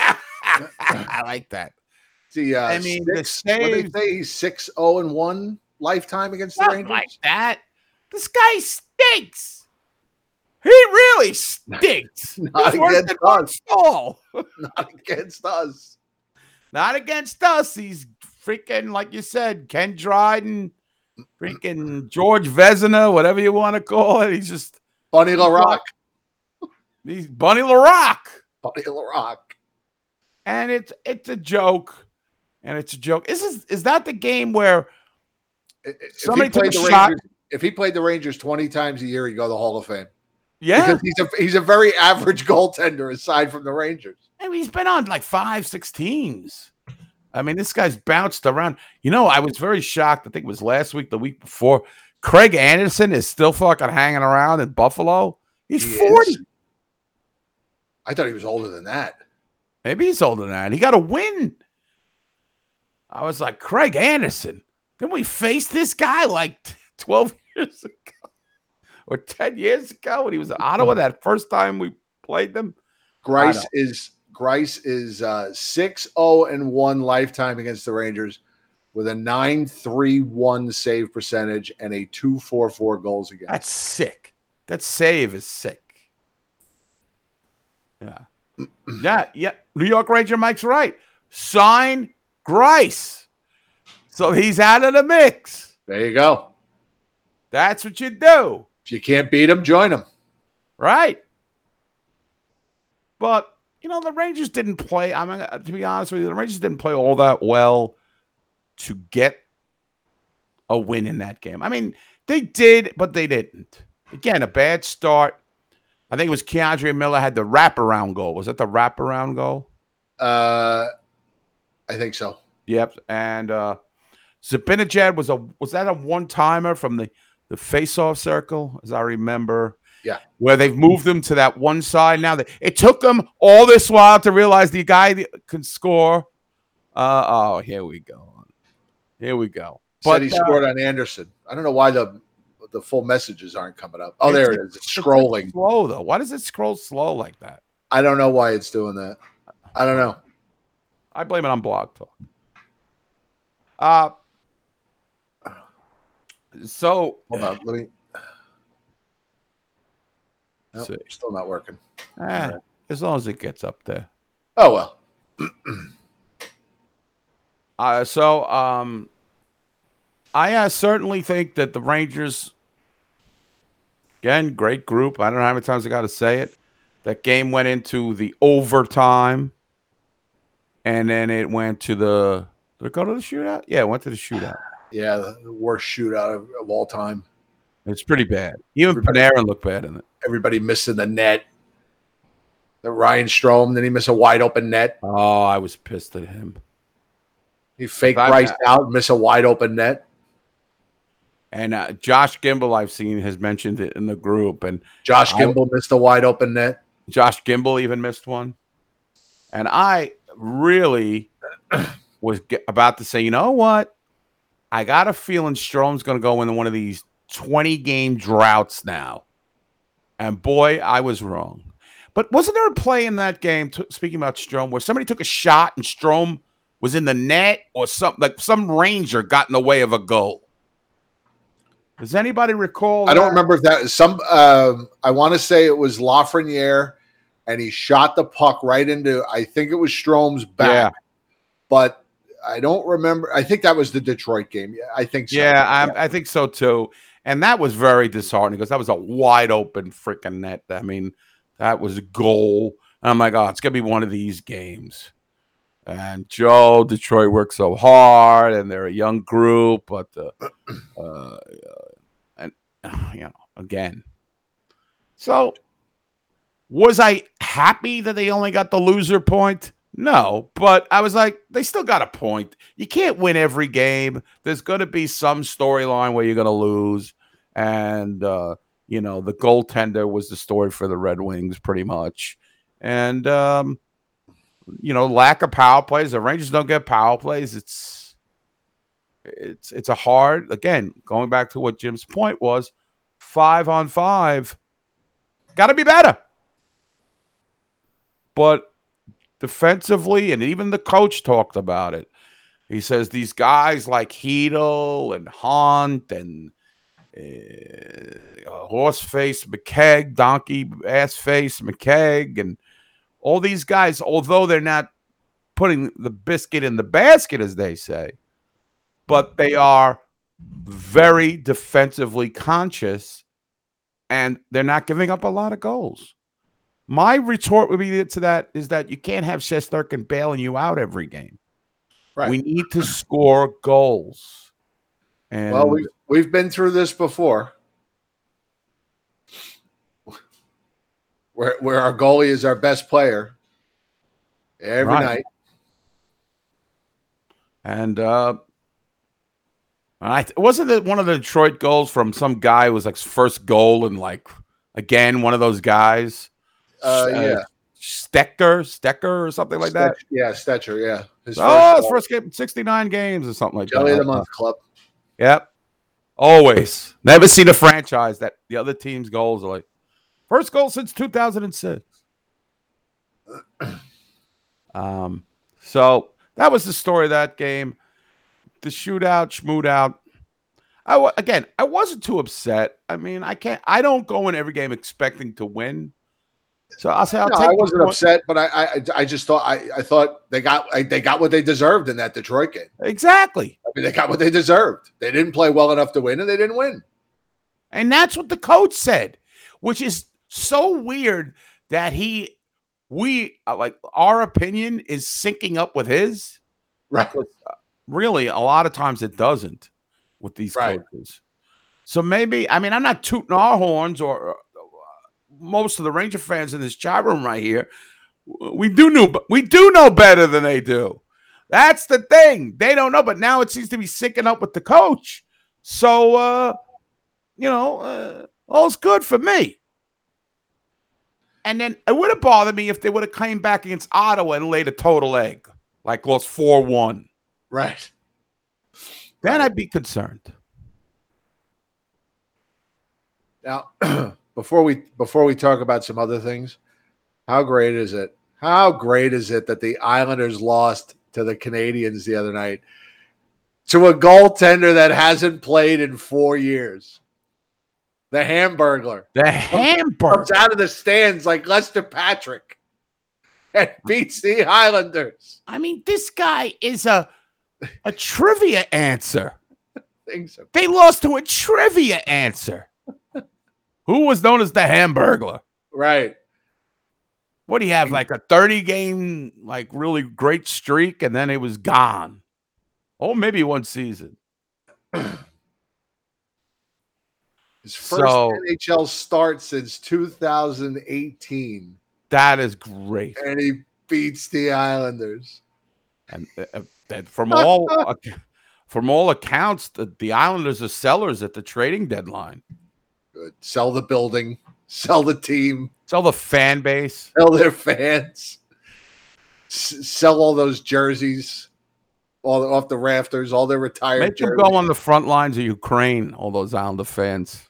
I like that. I mean, what they say, he's 6-0-1 lifetime against the Rangers? Like that. This guy stinks. He really stinks. Not against us. Not against us. Not against us. He's freaking, like you said, Ken Dryden, freaking George Vezina, whatever you want to call it. He's just Bunny LaRock. He's Bunny LaRock. Bunny LaRock. And it's a joke. And it's a joke. Is that the game where somebody took a shot? If he played the Rangers 20 times a year, he'd go to the Hall of Fame. Yeah, because he's a very average goaltender aside from the Rangers. I mean, he's been on like 5-6 teams. I mean, this guy's bounced around. You know, I was very shocked. I think it was last week, the week before. Craig Anderson is still fucking hanging around in Buffalo. He's 40. Is. I thought he was older than that. Maybe he's older than that. He got a win. I was like, Craig Anderson. Didn't we face this guy like 12 years ago? Or 10 years ago when he was in Ottawa that first time we played them. Greiss is 6-0-1 lifetime against the Rangers with a 9.31 save percentage and a 2.44 goals against. That's sick. That save is sick. Yeah. Yeah. New York Ranger Mike's right. Sign Greiss. So he's out of the mix. There you go. That's what you do. If you can't beat them, join them. Right. But, you know, the Rangers didn't play. I mean, to be honest with you, the Rangers didn't play all that well to get a win in that game. I mean, they did, but they didn't. Again, a bad start. I think it was K'Andre Miller had the wraparound goal. Was that the wraparound goal? I think so. Yep. And Zibanejad was that a one-timer from the face-off circle, as I remember, yeah, where they've moved them to that one side now. It took them all this while to realize the guy can score. Here we go. Here we go. But he scored on Anderson. I don't know why the full messages aren't coming up. Oh, there it is. It's scrolling. Slow, though. Why does it scroll slow like that? I don't know why it's doing that. I don't know. I blame it on Blog Talk. So hold on, let me Nope, see. Still not working. Right. As long as it gets up there. Oh, well. I certainly think that the Rangers, again, great group. I don't know how many times I got to say it. That game went into the overtime, and then it went to the – did it go to the shootout? Yeah, it went to the shootout. Yeah, the worst shootout of all time. It's pretty bad. Even Panarin looked bad in it. Everybody missing the net. The Ryan Strome, then he missed a wide-open net. Oh, I was pissed at him. He faked Bryce out and missed a wide-open net. And Josh Gimble, I've seen, has mentioned it in the group. And Josh Gimble missed a wide-open net. Josh Gimble even missed one. And I really was about to say, you know what? I got a feeling Strome's going to go into one of these 20-game droughts now. And, boy, I was wrong. But wasn't there a play in that game, speaking about Strome, where somebody took a shot and Strome was in the net or something? Like some Ranger got in the way of a goal. Does anybody recall that? I don't remember if that. I want to say it was Lafreniere, and he shot the puck right into, I think it was Strome's back. Yeah. But I don't remember. I think that was the Detroit game. I think so. Yeah, I think so, too. And that was very disheartening because that was a wide-open freaking net. I mean, that was a goal. And I'm like, oh, it's going to be one of these games. And Joe, Detroit worked so hard, and they're a young group, but again. So, was I happy that they only got the loser point? No, but I was like, they still got a point. You can't win every game. There's going to be some storyline where you're going to lose, and the goaltender was the story for the Red Wings, pretty much, and lack of power plays. The Rangers don't get power plays. It's a hard, again, going back to what Jim's point was, 5-on-5. Got to be better. But defensively, and even the coach talked about it. He says these guys like Hedl and Hunt and Horseface McKegg, Donkey Ass Face McKegg, and all these guys, although they're not putting the biscuit in the basket, as they say, but they are very defensively conscious, and they're not giving up a lot of goals. My retort would be to that is that you can't have Shesterkin bailing you out every game. Right. We need to score goals. And well, we've been through this before, where our goalie is our best player every night. And wasn't it one of the Detroit goals from some guy who was like first goal and like, again, one of those guys? Yeah. Stecker or something like that? Yeah, Stetcher, yeah. His first game, 69 games or something like Jelly that. Jelly of the Month Club. Yep. Always. Never seen a franchise that the other team's goals are like, first goal since 2006. So that was the story of that game. The shootout, schmoot out. I wasn't too upset. I mean, I don't go in every game expecting to win. So I'll say I wasn't upset, but I just thought I thought they got what they deserved in that Detroit game. Exactly. I mean, they got what they deserved. They didn't play well enough to win, and they didn't win. And that's what the coach said, which is so weird that our opinion is syncing up with his. Right. Really, a lot of times it doesn't with these coaches. So maybe, I mean, I'm not tooting our horns or most of the Ranger fans in this chat room right here. We do know better than they do. That's the thing. They don't know, but now it seems to be syncing up with the coach. So, all's good for me. And then it would have bothered me if they would have came back against Ottawa and laid a total egg, like lost 4-1. Right. Then I'd be concerned. Now, before we talk about some other things, how great is it? How great is it that the Islanders lost to the Canadiens the other night to a goaltender that hasn't played in 4 years? The Hamburglar. The Hamburglar. Comes out of the stands like Lester Patrick and beats the Islanders. I mean, this guy is a trivia answer. So. They lost to a trivia answer. Who was known as the Hamburglar? Right. What do you have, like a 30-game, like really great streak, and then it was gone? Oh, maybe one season. His first NHL start since 2018. That is great. And he beats the Islanders. And from all accounts, the Islanders are sellers at the trading deadline. Good. Sell the building. Sell the team. Sell the fan base. Sell their fans. Sell all those jerseys all off the rafters, all their retired jerseys. Make them go on the front lines of Ukraine, all those Islander fans.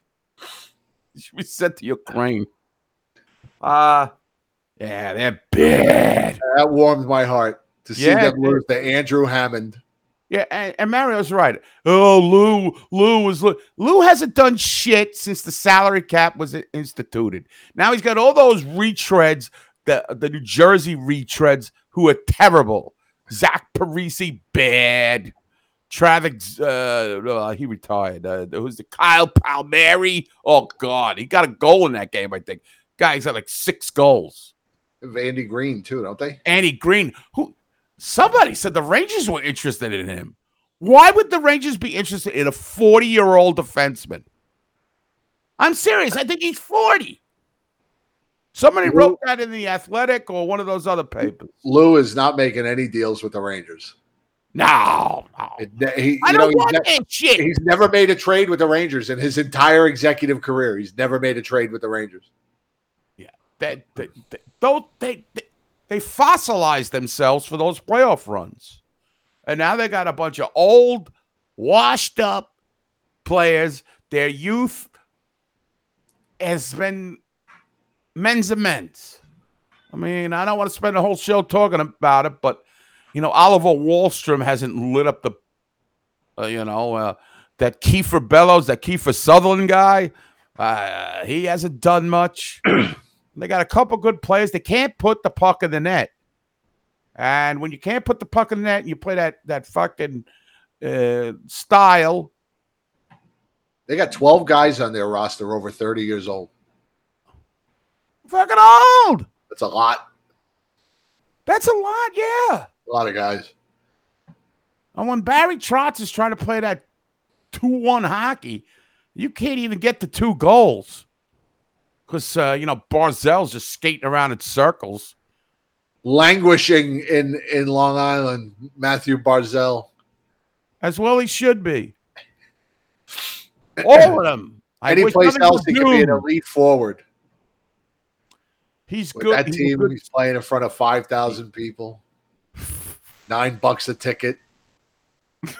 They should be sent to Ukraine. Yeah, they're bad. That warmed my heart to see them lose to Andrew Hammond. Yeah, and Mario's right. Oh, Lou hasn't done shit since the salary cap was instituted. Now he's got all those retreads, the New Jersey retreads, who are terrible. Zach Parisi, bad. Travis, he retired. Who's the Kyle Palmieri? Oh, God. He got a goal in that game, I think. Guys had like 6 goals. Andy Green, too, don't they? Andy Green, who... Somebody said the Rangers were interested in him. Why would the Rangers be interested in a 40-year-old defenseman? I'm serious. I think he's 40. Somebody wrote that in The Athletic or one of those other papers. Lou is not making any deals with the Rangers. No. I don't want that shit. He's never made a trade with the Rangers in his entire executive career. He's never made a trade with the Rangers. Yeah. They fossilized themselves for those playoff runs. And now they got a bunch of old, washed-up players. Their youth has been men's immense. I mean, I don't want to spend the whole show talking about it, but, you know, Oliver Wahlstrom hasn't lit up the, that Kiefer Bellows, that Kiefer Sutherland guy. He hasn't done much. They got a couple good players. They can't put the puck in the net. And when you can't put the puck in the net, you play that fucking style. They got 12 guys on their roster over 30 years old. Fucking old. That's a lot. That's a lot, yeah. A lot of guys. And when Barry Trotz is trying to play that 2-1 hockey, you can't even get the 2 goals. Because, Barzell's just skating around in circles. Languishing in Long Island, Matthew Barzell. As well he should be. All of them. Any place else he could be an elite forward. He's good. That team, he's playing in front of 5,000 people. $9 a ticket. $9.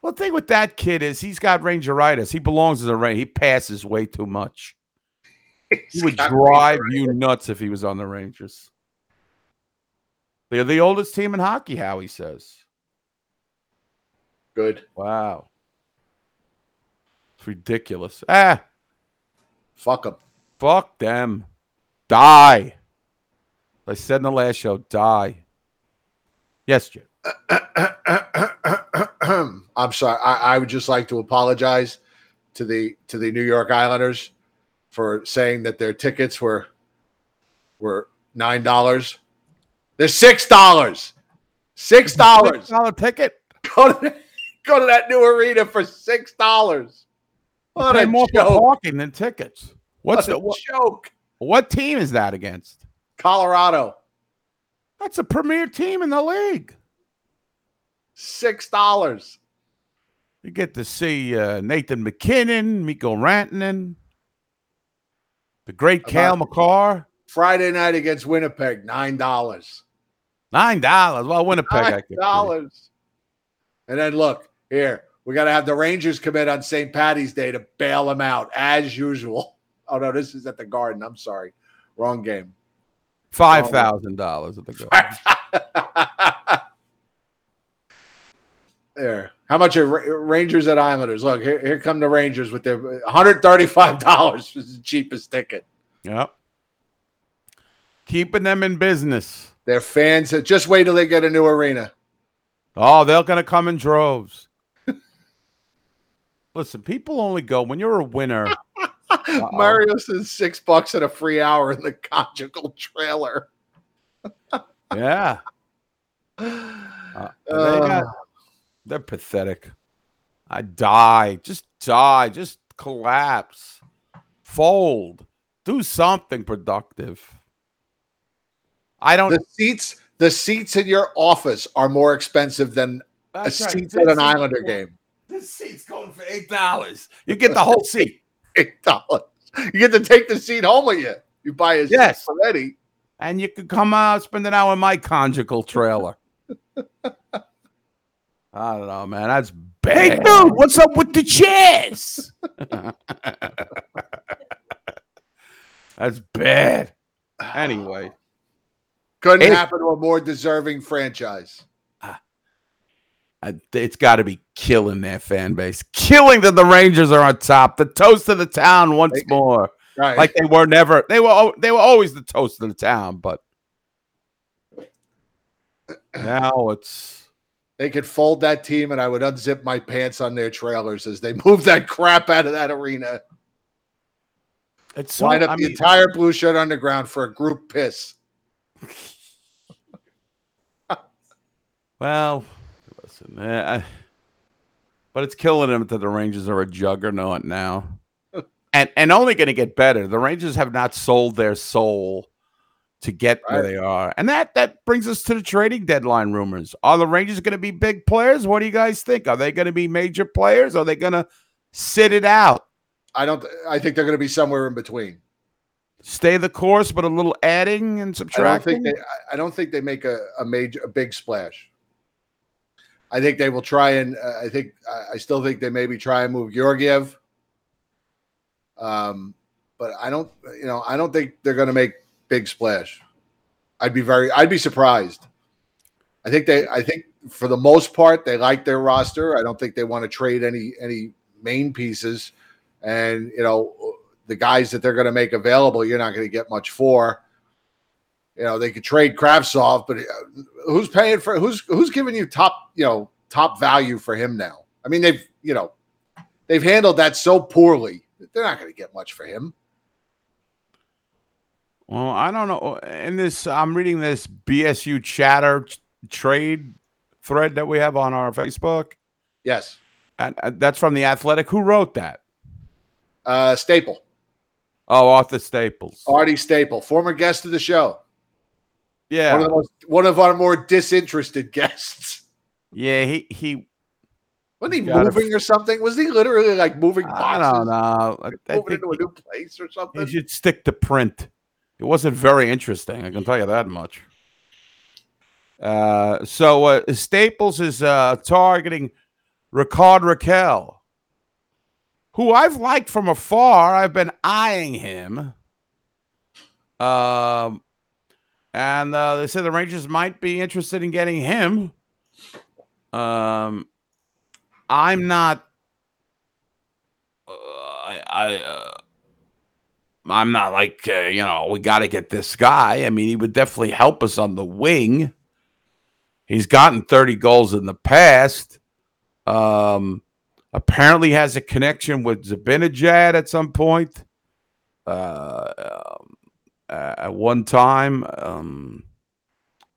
Well, the thing with that kid is he's got Rangeritis. He belongs as a Ranger. He passes way too much. He would drive you nuts if he was on the Rangers. They're the oldest team in hockey, Howie says. Good. Wow. It's ridiculous. Fuck them. Fuck them. Die. As I said in the last show, die. Yes, Jim. I'm sorry. I would just like to apologize to the New York Islanders for saying that their tickets were $9. They're $6. $6. $6 ticket. Go to that new arena for $6. What a more joke. Parking than tickets. What a joke. What team is that against? Colorado. That's a premier team in the league. $6. You get to see Nathan McKinnon, Mikko Rantanen, the great Cale Makar. Friday night against Winnipeg, $9. $9. Well, Winnipeg, $9. And then look here, we got to have the Rangers come in on St. Paddy's Day to bail them out as usual. Oh no, this is at the Garden. I'm sorry, wrong game. $5,000 at the Garden. There. How much are Rangers at Islanders? Look, here come the Rangers with their $135 is the cheapest ticket. Yep. Keeping them in business. Their fans, just wait till they get a new arena. Oh, they're going to come in droves. Listen, people only go when you're a winner. Mario says $6 and a free hour in the conjugal trailer. Yeah. They're pathetic. I die. Just collapse. Fold. Do something productive. I don't. The seats in your office are more expensive than seats at an Islander game. This seat's going for $8. You get the whole seat. $8. You get to take the seat home with you. You buy a seat already. And you can come out, spend an hour in my conjugal trailer. I don't know, man. That's bad. Hey, dude, what's up with the chairs? That's bad. Anyway. Couldn't happen to a more deserving franchise. It's got to be killing their fan base. Killing that the Rangers are on top. The toast of the town once more. Right. Like they were never. They were always the toast of the town, but now it's. They could fold that team and I would unzip my pants on their trailers as they move that crap out of that arena. It's so, Line up the entire Blue Shirt Underground for a group piss. Well, listen, but it's killing them that the Rangers are a juggernaut now, and only going to get better. The Rangers have not sold their soul to get where they are, and that brings us to the trading deadline rumors. Are the Rangers going to be big players? What do you guys think? Are they going to be major players? Are they going to sit it out? I think they're going to be somewhere in between. Stay the course, but a little adding and subtracting. I don't think they make a big splash. I think they will try and I still think they maybe try and move Georgiev. But I don't think they're going to make big splash. I'd be surprised. I think for the most part they like their roster. I don't think they want to trade any main pieces, and the guys that they're going to make available, you're not going to get much for. They could trade Kravtsov, but who's paying for? Who's giving you top value for him now? I mean, they've handled that so poorly. They're not going to get much for him. Well, I don't know. In this, I'm reading this BSU chatter trade thread that we have on our Facebook. Yes, and that's from The Athletic. Who wrote that? Staple. Oh, Arthur Staple. Artie Staple, former guest of the show. Yeah. One of our more disinterested guests. Yeah, he wasn't he moving or something? Was he literally like moving boxes? I don't know. Moving into a new place or something? He should stick to print. It wasn't very interesting, I can tell you that much. So Staples is targeting Rickard Rakell, who I've liked from afar. I've been eyeing him. And they said the Rangers might be interested in getting him. I'm not. I'm not like, we got to get this guy. I mean, he would definitely help us on the wing. He's gotten 30 goals in the past. Apparently has a connection with Zibanejad at some point. At one time,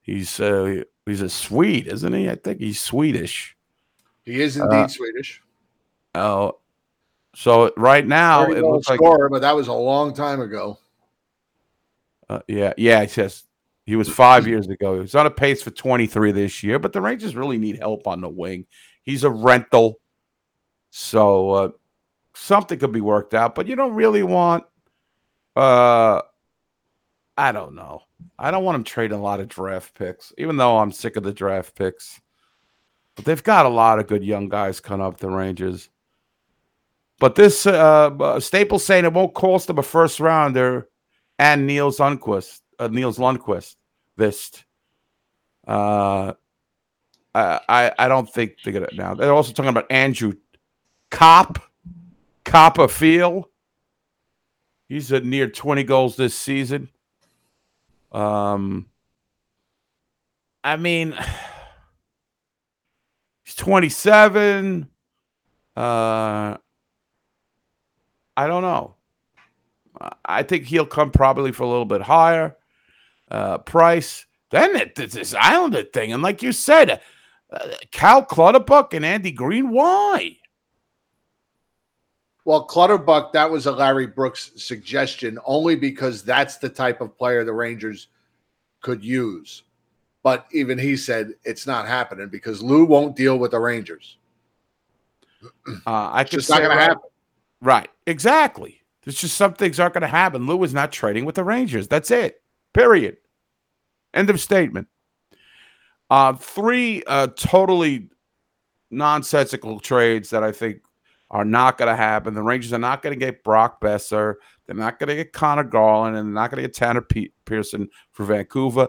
he's a Swede, isn't he? I think he's Swedish. He is indeed Swedish. Oh, so right now it looks like scorer, but that was a long time ago. Yeah. It says he was 5 years ago. He was on a pace for 23 this year, but the Rangers really need help on the wing. He's a rental. So something could be worked out, but you don't really want I don't know. I don't want them trading a lot of draft picks, even though I'm sick of the draft picks. But they've got a lot of good young guys coming up, the Rangers. But this Staples saying it won't cost them a first rounder and Nils Lundkvist. I don't think they're gonna now. They're also talking about Andrew Copperfield. He's at near 20 goals this season. I mean, he's 27. I don't know. I think he'll come probably for a little bit higher price. Then it's this Islander thing. And like you said, Cal Clutterbuck and Andy Green, why? Well, Clutterbuck, that was a Larry Brooks suggestion only because that's the type of player the Rangers could use. But even he said it's not happening because Lou won't deal with the Rangers. It's just not going to happen. Right. Exactly. It's just some things aren't going to happen. Lou is not trading with the Rangers. That's it. Period. End of statement. Three totally nonsensical trades that I think are not going to happen. The Rangers are not going to get Brock Besser. They're not going to get Connor Garland. And they're not going to get Tanner Pearson for Vancouver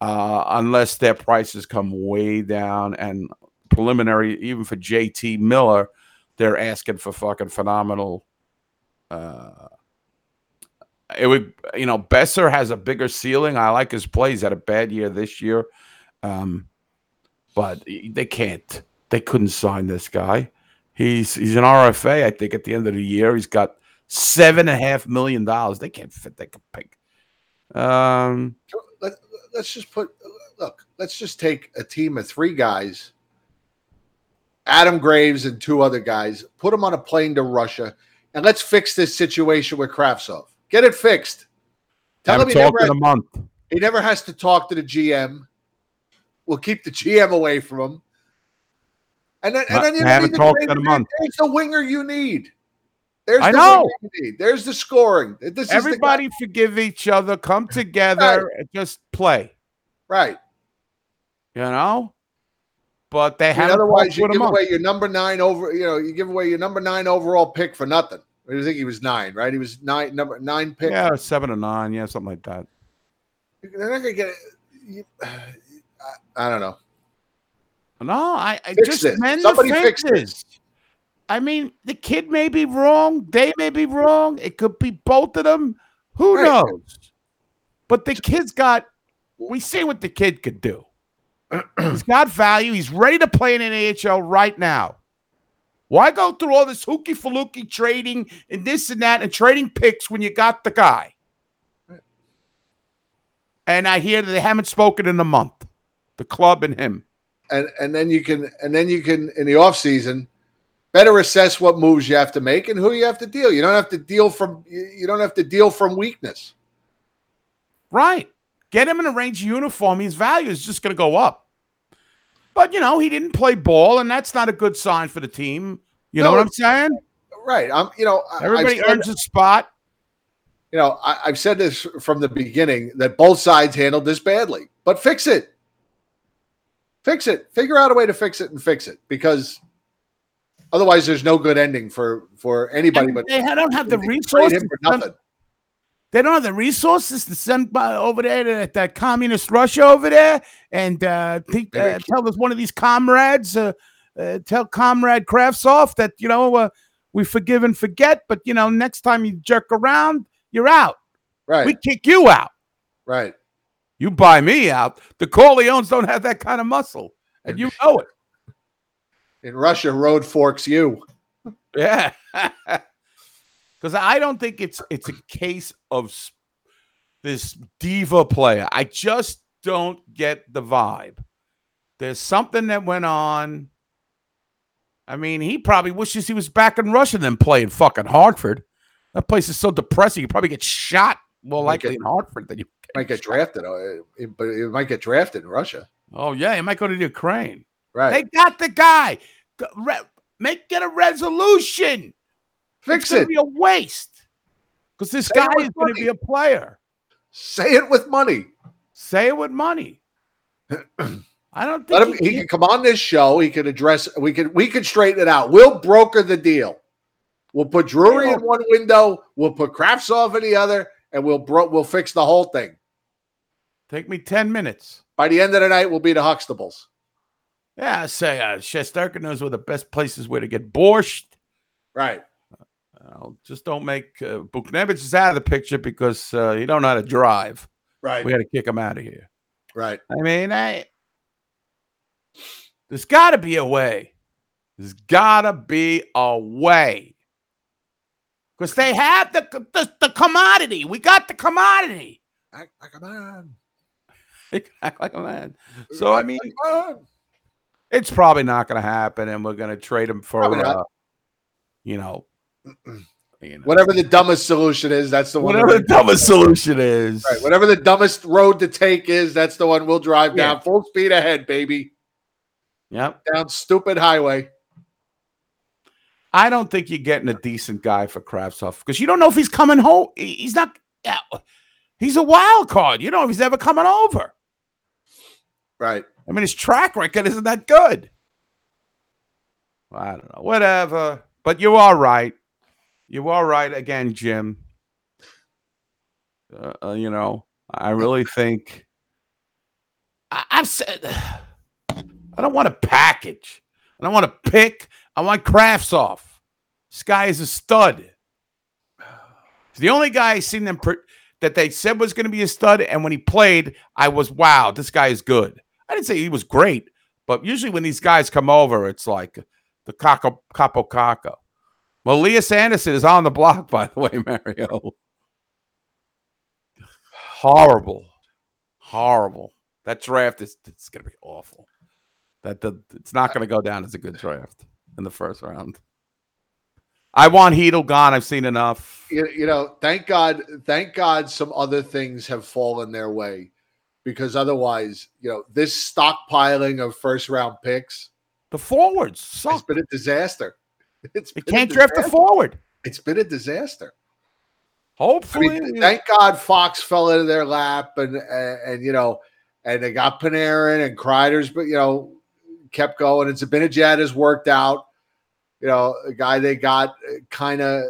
unless their prices come way down. And preliminary, even for JT Miller, they're asking for fucking phenomenal. It would, you know, Besser has a bigger ceiling. I like his play. He's had a bad year this year. But they can't. They couldn't sign this guy. He's an RFA, I think, at the end of the year. He's got $7.5 million. They can't fit. They can pick. Let's just put. Look, let's just take a team of three guys. Adam Graves and two other guys. Put them on a plane to Russia, and let's fix this situation with Kravtsov. Get it fixed. Tell him he never has to talk to the GM. We'll keep the GM away from him. And then you haven't talked in a month. There's the winger you need. There's the scoring. Everybody forgive each other. Come together and just play. Right. You know? But they have otherwise you give away your number 9 over, you know, you give away your number 9 overall pick for nothing. I think he was 9, right? He was 9 number 9 pick. Yeah, 7 or 9, yeah, something like that. They're not going to get it. I don't know. No, I just mend the fences. I mean, the kid may be wrong. They may be wrong. It could be both of them. Who knows? But the kid's got – we see what the kid could do. He's got value. He's ready to play in an AHL right now. Why go through all this hooky-faluki trading and this and that and trading picks when you got the guy? And I hear that they haven't spoken in a month, the club and him. And then you can in the offseason better assess what moves you have to make and who you have to deal. You don't have to deal from weakness. Right. Get him in a Ranger uniform. His value is just going to go up. But you know he didn't play ball, and that's not a good sign for the team. You know what I'm saying? Right. Everybody earns a spot. You know, I've said this from the beginning that both sides handled this badly, but fix it. Fix it. Figure out a way to fix it and fix it because otherwise there's no good ending for anybody. And but they don't have the resources. They don't have the resources to send over there to that communist Russia over there and tell one of these comrades, tell Comrade Kravtsov that, you know, we forgive and forget, but, you know, next time you jerk around, you're out. Right. We kick you out. Right. You buy me out. The Corleones don't have that kind of muscle, and you know it. In Russia, road forks you. Yeah. Because I don't think it's a case of this diva player. I just don't get the vibe. There's something that went on. I mean, he probably wishes he was back in Russia than playing fucking Hartford. That place is so depressing. You probably get shot more likely in Hartford than you might get drafted, but it might get drafted in Russia. Oh, yeah. It might go to Ukraine. Right. They got the guy. Get a resolution. Fix it. It's going to be a waste because this guy is going to be a player. Say it with money. Say it with money. I don't think he can come on this show. He can address. We can straighten it out. We'll broker the deal. We'll put Drury in one window. We'll put Kravtsov in the other, and we'll fix the whole thing. Take me 10 minutes. By the end of the night, we'll be the Huxtables. Yeah, I say Shesterkin knows where the best places where to get borscht. Right. Just don't make Buchnevich is out of the picture because he don't know how to drive. Right. We got to kick him out of here. Right. I mean, there's got to be a way. There's got to be a way. Because they have the commodity. We got the commodity. Act like a man. Act like a man. So, I mean, it's probably not going to happen, and we're going to trade him for, whatever the dumbest solution is, that's the one. Whatever the dumbest solution is. Right. Whatever the dumbest road to take is, that's the one we'll drive down. Full speed ahead, baby. Yep. Down stupid highway. I don't think you're getting a decent guy for Kravtsov because you don't know if he's coming home. He's not. He's a wild card. You don't know if he's ever coming over. Right. I mean, his track record isn't that good. Well, I don't know. Whatever. But you are right. You are right again, Jim. I really think I've said I don't want a package. I don't want a pick. I want Kravtsov. This guy is a stud. He's the only guy I've seen them that they said was going to be a stud, and when he played, I was, wow, this guy is good. I didn't say he was great, but usually when these guys come over, it's like the Kaapo Kakko. Well, Elias Anderson is on the block, by the way, Mario. Horrible. Horrible. That draft is going to be awful. It's not going to go down as a good draft in the first round. I want Hedl gone. I've seen enough. Thank God some other things have fallen their way because otherwise, this stockpiling of first-round picks. The forwards suck. It's been a disaster. You can't draft a forward. It's been a disaster. Hopefully. I mean, thank God Fox fell into their lap and they got Panarin and Kreider's, but, kept going. And Zibanejad has worked out. A guy they got kind of,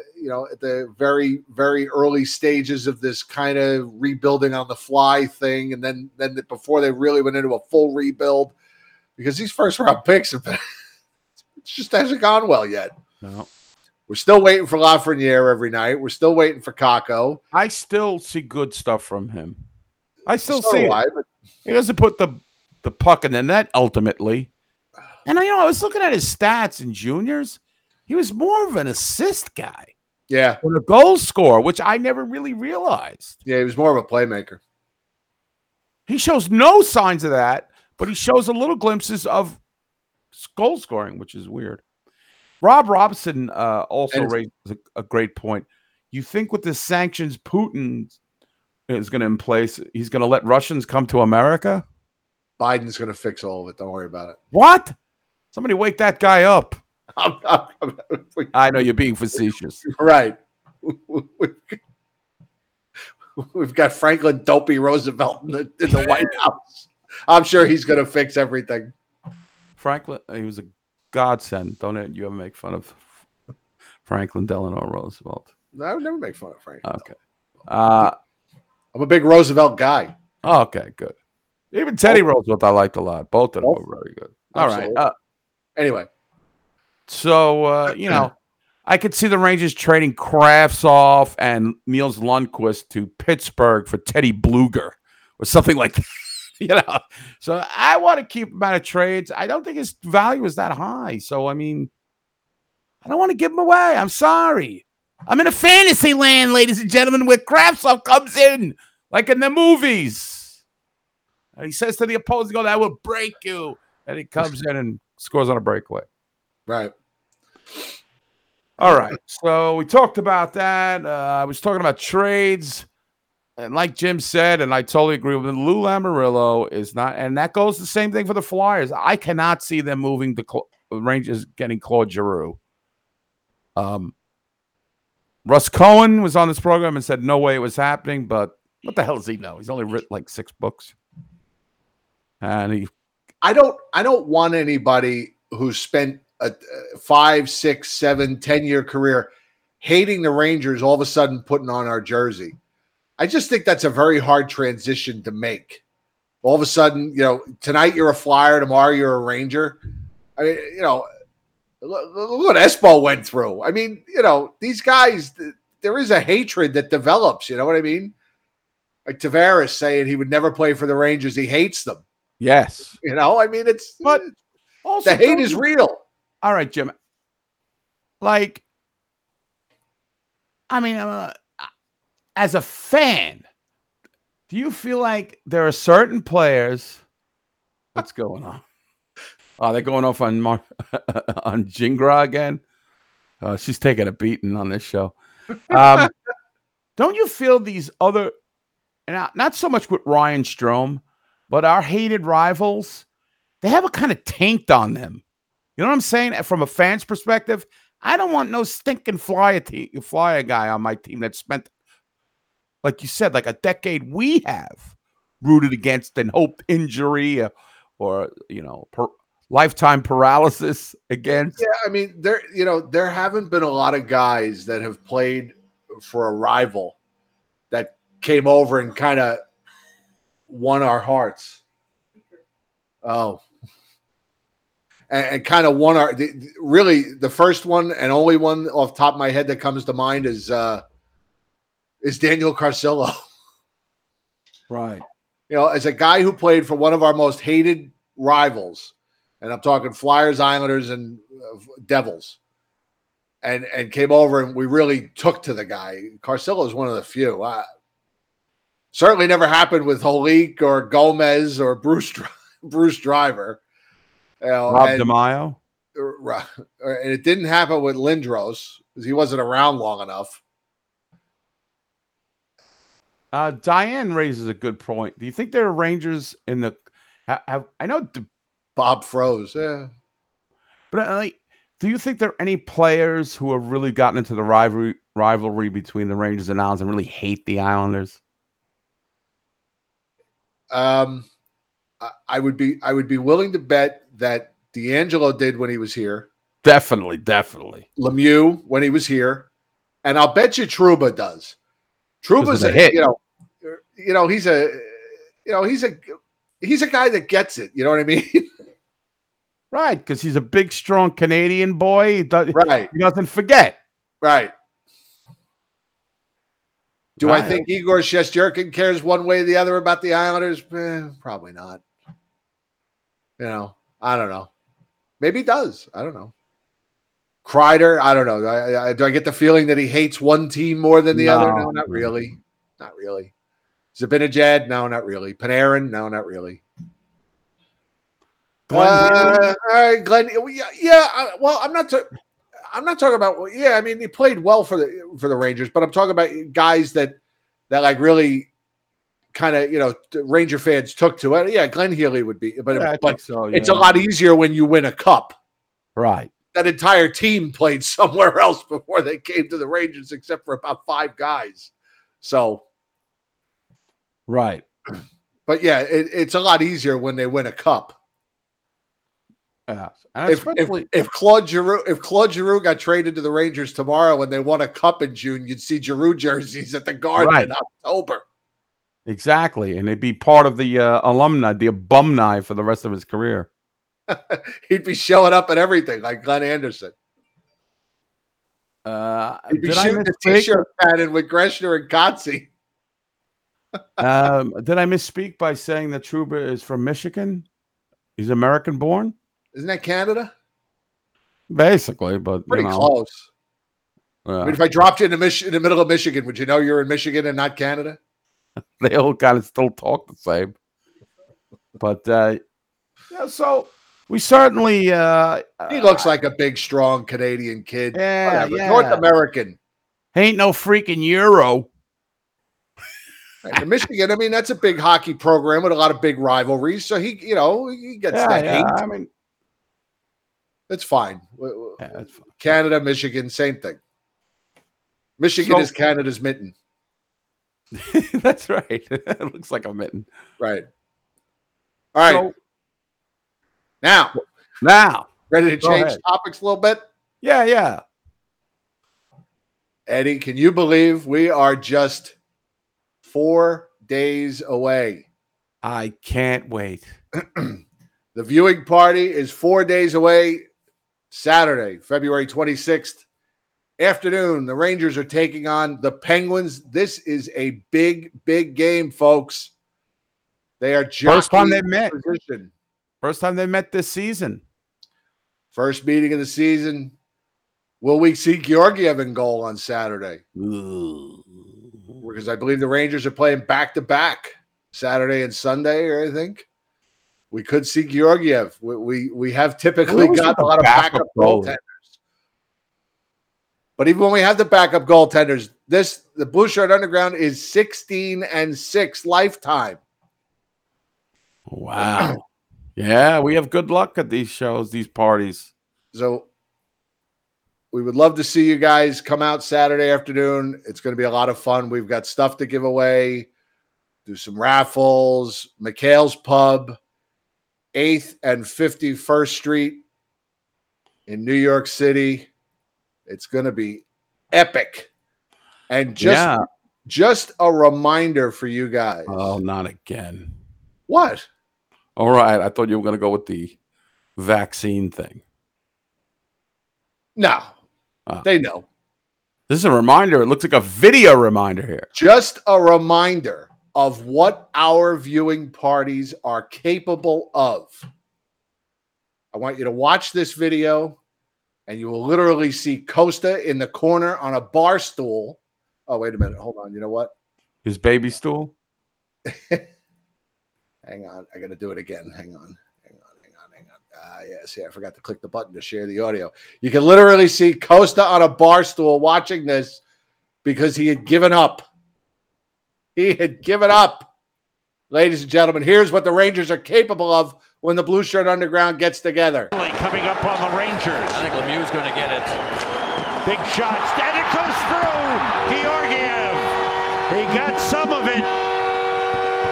at the very, very early stages of this kind of rebuilding on the fly thing. And then before they really went into a full rebuild, because these first-round picks have been – it just hasn't gone well yet. No. We're still waiting for Lafreniere every night. We're still waiting for Kakko. I still see good stuff from him. I still see it. He doesn't put the puck in the net ultimately. And I was looking at his stats in juniors. He was more of an assist guy. Yeah. Or a goal scorer, which I never really realized. Yeah, he was more of a playmaker. He shows no signs of that, but he shows a little glimpses of goal scoring, which is weird. Rob Robson also raised a great point. You think with the sanctions Putin is going to in place, he's going to let Russians come to America? Biden's going to fix all of it. Don't worry about it. What? Somebody wake that guy up. I know you're being facetious. Right. We've got Franklin Dopey Roosevelt in the White House. I'm sure he's going to fix everything. Franklin, he was a godsend. Don't you ever make fun of Franklin Delano Roosevelt. No, I would never make fun of Franklin. Okay. I'm a big Roosevelt guy. Okay, good. Even Teddy Roosevelt I liked a lot. Both of them were very good. Absolutely. All right. Anyway. So, I could see the Rangers trading Kravtsov and Nils Lundkvist to Pittsburgh for Teddy Bluger or something like that. So I want to keep him out of trades. I don't think his value is that high. So, I mean, I don't want to give him away. I'm sorry. I'm in a fantasy land, ladies and gentlemen, where Kravtsov comes in, like in the movies. And he says to the opposing goal, "I will break you." And he comes in and scores on a breakaway. Right. All right. So we talked about that. I was talking about trades. And like Jim said, and I totally agree with him, Lou Lamoriello is not, and that goes the same thing for the Flyers. I cannot see them moving the Rangers getting Claude Giroux. Russ Cohen was on this program and said no way it was happening, but what the hell does he know? He's only written like 6 books. And I don't want anybody who spent a 5, 6, 7, 10-year career hating the Rangers all of a sudden putting on our jersey. I just think that's a very hard transition to make. all of a sudden, you know, tonight you're a Flyer, tomorrow you're a Ranger. I mean, you know, look what Espo went through. I mean, you know, these guys, there is a hatred that develops, you know what I mean? Like Tavares saying he would never play for the Rangers. He hates them. Yes. You know, I mean, it's – but also the hate is real. All right, Jim. Like, I mean, as a fan, do you feel like there are certain players – what's going on? Oh, they're going off on on Jingra again. Oh, she's taking a beating on this show. Don't you feel these other – and not so much with Ryan Strome, but our hated rivals, they have a kind of taint on them. You know what I'm saying? From a fan's perspective, I don't want no stinking flyer guy on my team that spent, like you said, like a decade we have rooted against and hoped injury or you know, lifetime paralysis against. Yeah, I mean, there haven't been a lot of guys that have played for a rival that came over and kind of won our hearts. Oh. And kind of won our – really, the first one and only one off the top of my head that comes to mind is Daniel Carcillo. Right. You know, as a guy who played for one of our most hated rivals, and I'm talking Flyers, Islanders, and Devils, and came over and we really took to the guy. Carcillo is one of the few. Certainly never happened with Holik or Gomez or Bruce Driver. You know, Rob DeMaio. And it didn't happen with Lindros because he wasn't around long enough. Diane raises a good point. Do you think there are Rangers in the I know Bob Froese, yeah. But like, do you think there are any players who have really gotten into the rivalry between the Rangers and Islanders and really hate the Islanders? I would be willing to bet that D'Angelo did when he was here. Definitely. Lemieux when he was here, and I'll bet you Trouba does. Trouba's a hit. You know he's a guy that gets it. You know what I mean? Right, because he's a big, strong Canadian boy. He doesn't forget. Right. I think Igor Shesterkin cares one way or the other about the Islanders? Probably not. You know, I don't know. Maybe he does. I don't know. Kreider, I don't know. Do I get the feeling that he hates one team more than the other? No, not really. Not really. Zibanejad? No, not really. Panarin? No, not really. All right, Glenn. Yeah. Well, I'm not talking about – yeah, I mean, he played well for the Rangers, but I'm talking about guys that like really kind of, you know, Ranger fans took to it. Yeah, Glenn Healy would be – it's a lot easier when you win a cup. Right. That entire team played somewhere else before they came to the Rangers except for about five guys. So – right. But, yeah, it's a lot easier when they win a cup. Yeah. If Claude Giroux got traded to the Rangers tomorrow and they won a cup in June, you'd see Giroux jerseys at the Garden in October. Exactly, and they'd be part of the alumni, the alumni for the rest of his career. He'd be showing up at everything like Glenn Anderson. He'd be shooting the T-shirt pattern with Greshner and Kotze. Did I misspeak by saying that Trouba is from Michigan? He's American-born? Isn't that Canada? Basically, but pretty close. Yeah. I mean, if I dropped you in the middle of Michigan, would you know you're in Michigan and not Canada? They all kind of still talk the same. But, yeah, so we certainly... he looks like a big, strong Canadian kid. Yeah, yeah. North American. He ain't no freaking Euro. In Michigan, I mean, that's a big hockey program with a lot of big rivalries. So he gets that hate. I mean... It's fine. Yeah, that's fine. Canada, Michigan, same thing. Michigan is Canada's mitten. That's right. It looks like a mitten. Right. All right. So, now. Ready to change topics a little bit? Yeah. Eddie, can you believe we are just 4 days away I can't wait. The viewing party is 4 days away. Saturday, February 26th, afternoon, the Rangers are taking on the Penguins. This is a big, big game, folks. They are just first time they met. Position. First time they met this season. First meeting of the season. Will we see Georgiev in goal on Saturday? Ooh. Because I believe the Rangers are playing back-to-back Saturday and Sunday, I think. We could see Georgiev. We have typically got a lot of backup goaltenders. But even when we have the backup goaltenders, the Blue Shirt Underground is 16-6 lifetime. Wow. Yeah, we have good luck at these shows, these parties. So we would love to see you guys come out Saturday afternoon. It's going to be a lot of fun. We've got stuff to give away, do some raffles, McHale's Pub, 8th and 51st Street in New York City. It's going to be epic. And just a reminder for you guys. Oh, not again. What? All right. I thought you were going to go with the vaccine thing. No. They know. This is a reminder. It looks like a video reminder here. Just a reminder of what our viewing parties are capable of. I want you to watch this video, and you will literally see Costa in the corner on a bar stool. Oh, wait a minute. Hold on. You know what? His baby stool? Hang on. I got to do it again. Hang on. See, I forgot to click the button to share the audio. You can literally see Costa on a bar stool watching this because he had given up. Ladies and gentlemen, here's what the Rangers are capable of when the Blue Shirt Underground gets together. Coming up on the Rangers. I think Lemieux is going to get it. Big shot. And it goes through. Georgiev. He got some of it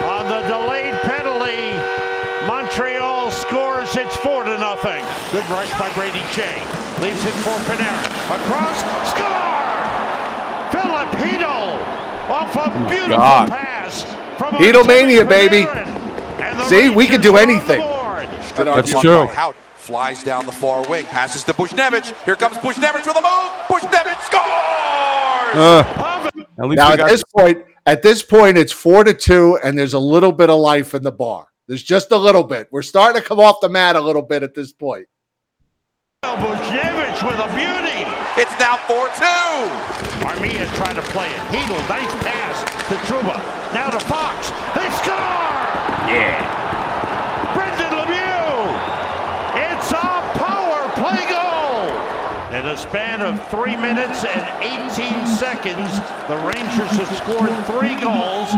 on the delayed penalty. Montreal scores. It's 4-0. Good rush by Brady Jay. Leaves it for Panarin. Across. Score! Filipino off a beautiful pass. Heatlemania, baby. See, we can do anything. That's true. Flies down the far wing, passes to Buchnevich. Here comes Buchnevich with a move. Buchnevich scores. Now at this point, it's 4-2, and there's a little bit of life in the bar. There's just a little bit. We're starting to come off the mat a little bit at this point. Buchnevich with a beauty. It's now 4-2. Armia trying to play it. Hegel, nice pass to Trouba. Now to Fox. They score. Yeah. Brendan Lemieux. It's a power play goal! In a span of 3 minutes and 18 seconds, the Rangers have scored 3 goals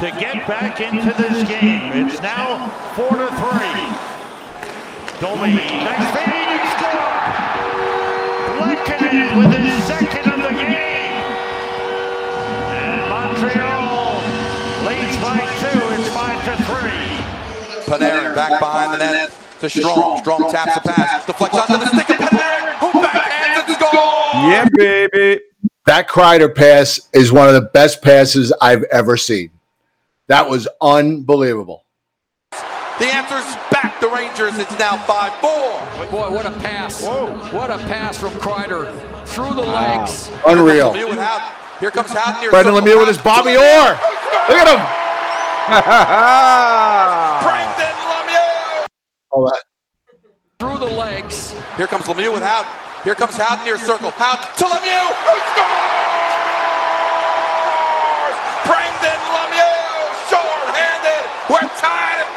to get back into this game. It's now 4-3. Domi, next feed and score! Lekanen with his second of the game! And Montreal leads by 2, it's 5-3. Panarin back behind the net. To Strong. Strong taps the pass. Deflects onto the stick of Panarin. Who backhands it? Goal! Yeah, baby. That Kreider pass is one of the best passes I've ever seen. That was unbelievable. The answer's back. The Rangers. It's now 5-4. Boy, what a pass. Whoa. What a pass from Kreider. Through the legs. Unreal. Here comes Hout near. Brendan Lemieux with his Bobby Orr. Look at him. Brendan Lemieux. All that. Through the legs. Here comes Lemieux with Hout. Here comes Hout near circle. Hout to Lemieux. Who scores? Brandon Lemieux. Short-handed. We're tied at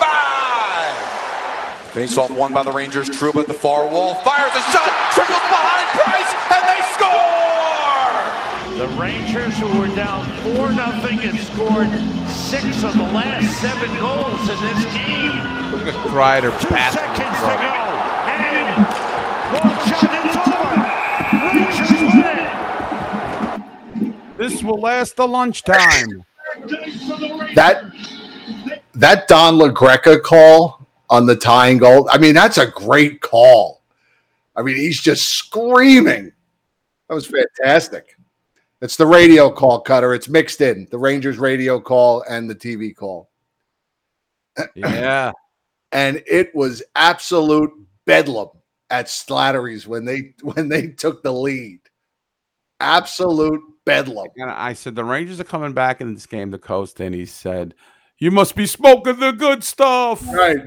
5. Faceoff won by the Rangers. Trouba at the far wall. Fires a shot. Trickles behind Price. And they score. The Rangers, who were down 4-0, have scored 6 of the last 7 goals in this game. Look at Kreider. 2 seconds to go. And one shot, it's over. Rangers win it. This will last the lunchtime. That Don LaGreca call on the tying goal, I mean, that's a great call. I mean, he's just screaming. That was fantastic. It's the radio call, Cutter. It's mixed in. The Rangers radio call and the TV call. Yeah. And it was absolute bedlam at Slattery's when they took the lead. Absolute bedlam. And I said, the Rangers are coming back in this game to coast. And he said, you must be smoking the good stuff. Right.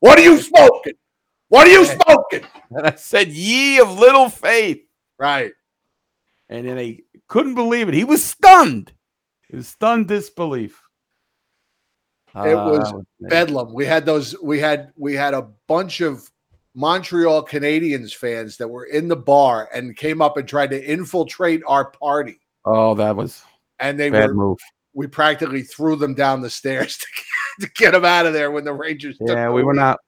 What are you smoking? What are you smoking? And I said, ye of little faith. Right. And then he couldn't believe it. He was stunned. It was stunned disbelief. It was bedlam. We had a bunch of Montreal Canadiens fans that were in the bar and came up and tried to infiltrate our party. Oh, that was a bad move. We practically threw them down the stairs to get them out of there when the Rangers took them. We were not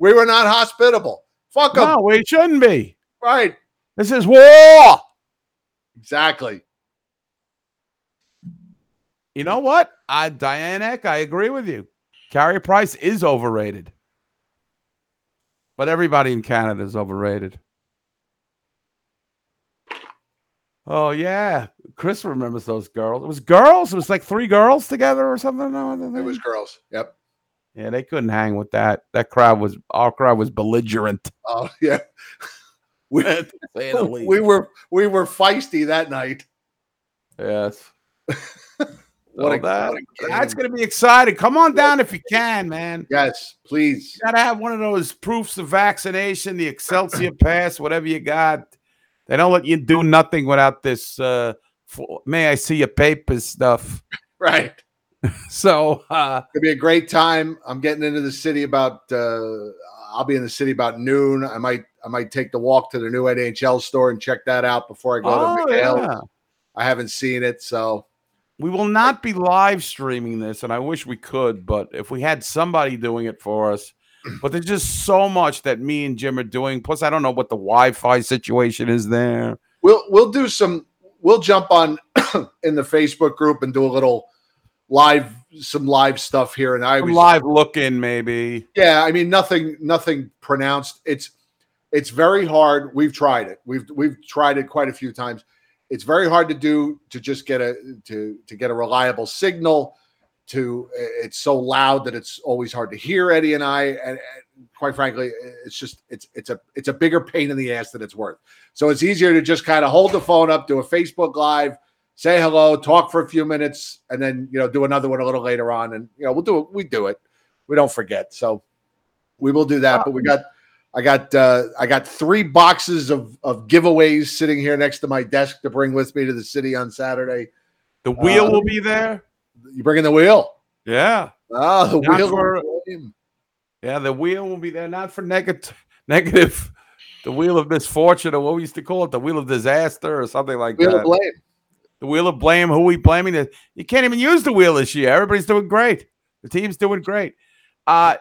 hospitable. Fuck them. No, we shouldn't be. Right. This is war. Exactly. You know what? Diane Eck, I agree with you. Carey Price is overrated. But everybody in Canada is overrated. Oh, yeah. Chris remembers those girls. It was girls? It was like three girls together or something? No, it was girls. Yep. Yeah, they couldn't hang with that. Our crowd was belligerent. Oh, yeah. We were feisty that night. Yes. That's going to be exciting. Come on down if you can, man. Yes, please. You got to have one of those proofs of vaccination, the Excelsior pass, whatever you got. They don't let you do nothing without this may I see your papers stuff. Right. So it'll be a great time. I'm getting into the city about I'll be in the city about noon. I might take the walk to the new NHL store and check that out before I go to McHale. Yeah. I haven't seen it, so we will not be live streaming this, and I wish we could, but if we had somebody doing it for us. But there's just so much that me and Jim are doing. Plus, I don't know what the Wi-Fi situation is there. We'll do some. We'll jump on in the Facebook group and do a little live stuff here. And I was live looking, maybe. Yeah, I mean nothing pronounced. It's very hard. We've tried it. We've tried it quite a few times. It's very hard to do to get a reliable signal. It's so loud that it's always hard to hear Eddie and I, and quite frankly, it's just it's a bigger pain in the ass than it's worth. So it's easier to just kind of hold the phone up, do a Facebook Live, say hello, talk for a few minutes, and then do another one a little later on, and we'll do it. We do it. We don't forget. So we will do that. But I got three boxes of giveaways sitting here next to my desk to bring with me to the city on Saturday. The wheel will be there. You bringing the wheel? Yeah. Oh, the wheel. The wheel will be there. Not for negative. The wheel of misfortune, or what we used to call it, the wheel of disaster, or something like that. Wheel of blame. The wheel of blame. Who are we blaming? You can't even use the wheel this year. Everybody's doing great. The team's doing great. I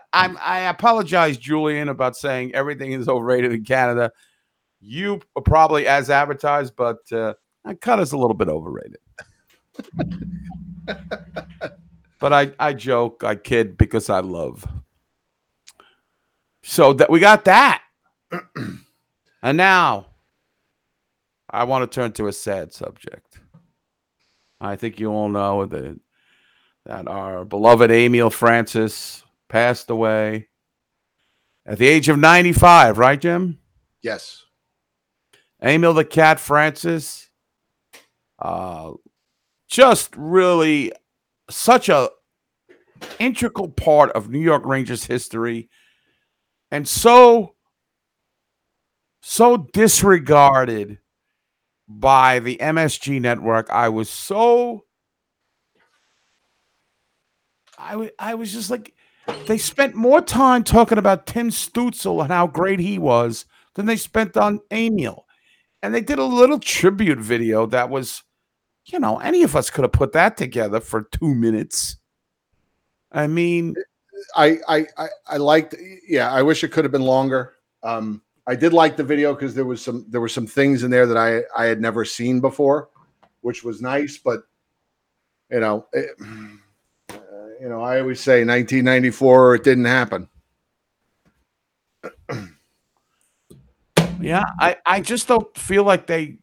apologize, Julian, about saying everything is overrated in Canada. You are probably as advertised, but cut us a little bit overrated. But I joke, I kid, because I love. So that we got that. And now I want to turn to a sad subject. I think you all know that our beloved Emile Francis passed away at the age of 95, right, Jim? Yes. Emile the Cat Francis, just really such a integral part of New York Rangers history, and so disregarded by the MSG network. I was just like, they spent more time talking about Tim Stützle and how great he was than they spent on Emile. And they did a little tribute video that was, any of us could have put that together for 2 minutes. I mean, I liked. Yeah, I wish it could have been longer. I did like the video because there were some things in there that I had never seen before, which was nice. But I always say 1994, or it didn't happen. Yeah, I just don't feel like they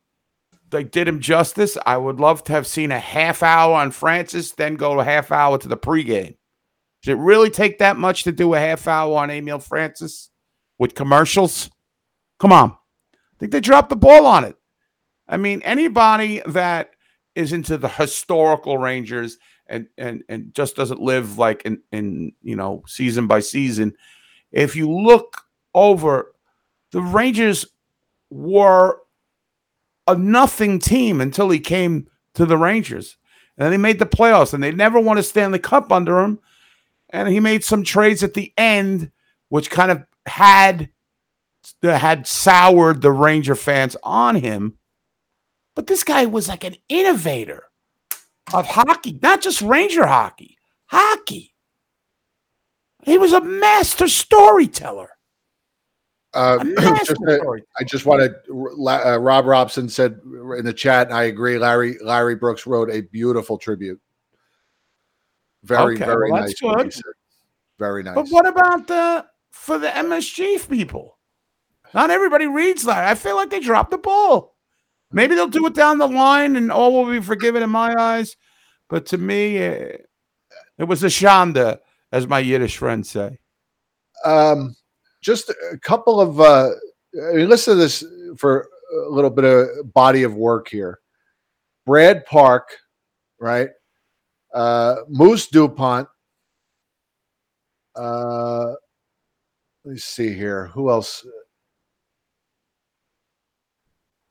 they did him justice. I would love to have seen a half hour on Francis, then go a half hour to the pregame. Did it really take that much to do a half hour on Emile Francis with commercials? Come on. I think they dropped the ball on it. I mean, anybody that is into the historical Rangers and just doesn't live like in you know, season by season, if you look over, the Rangers were a nothing team until he came to the Rangers. And then they made the playoffs, and they never won a Stanley Cup under him. And he made some trades at the end, which kind of had soured the Ranger fans on him. But this guy was like an innovator of hockey, not just Ranger hockey, hockey. He was a master storyteller. I just want to Rob Robson said in the chat, and I agree, Larry Brooks wrote a beautiful tribute. Very nice. Good. Very nice. But what about for the MSG people? Not everybody reads Larry. I feel like they dropped the ball. Maybe they'll do it down the line and all will be forgiven in my eyes. But to me, it was a shanda, as my Yiddish friends say. Just a couple of listen to this for a little bit of body of work here. Brad Park, right? Moose DuPont. Let me see here. Who else?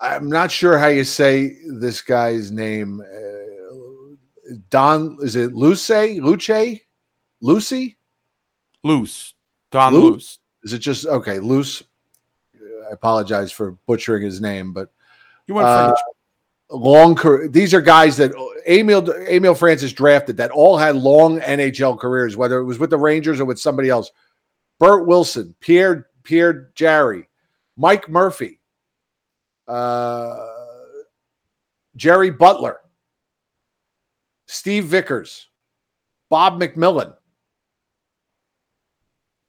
I'm not sure how you say this guy's name. Don, is it Luce? Luce? Lucy? Luce. Don Luce. Is it just, okay, Luce? I apologize for butchering his name, but you went French. Long career. These are guys that Emile Francis drafted that all had long NHL careers, whether it was with the Rangers or with somebody else. Bert Wilson, Pierre Jarry, Mike Murphy, Jerry Butler, Steve Vickers, Bob McMillan,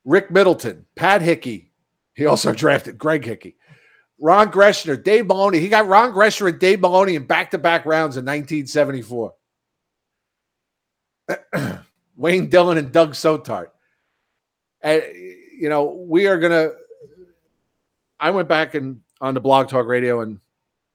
Rick Middleton, Pat Hickey. He also drafted Greg Hickey. Ron Greshner, Dave Maloney. He got Ron Greshner and Dave Maloney in back-to-back rounds in 1974. Wayne Dillon and Doug Sotart. And, you know, we are going to – I went back and on the Blog Talk Radio and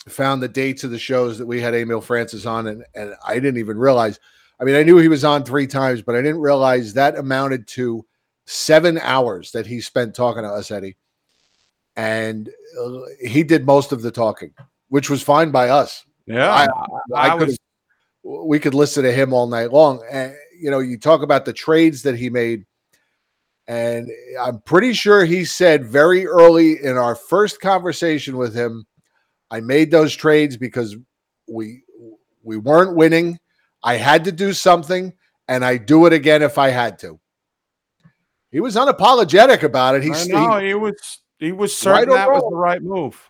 found the dates of the shows that we had Emile Francis on, and I didn't even realize – I mean, I knew he was on 3 times, but I didn't realize that amounted to 7 hours that he spent talking to us, Eddie. And he did most of the talking, which was fine by us. Yeah, we could listen to him all night long. And you know, you talk about the trades that he made, and I'm pretty sure he said very early in our first conversation with him, "I made those trades because we weren't winning. I had to do something, and I'd do it again if I had to." He was unapologetic about it. He was. He was certain that was the right move.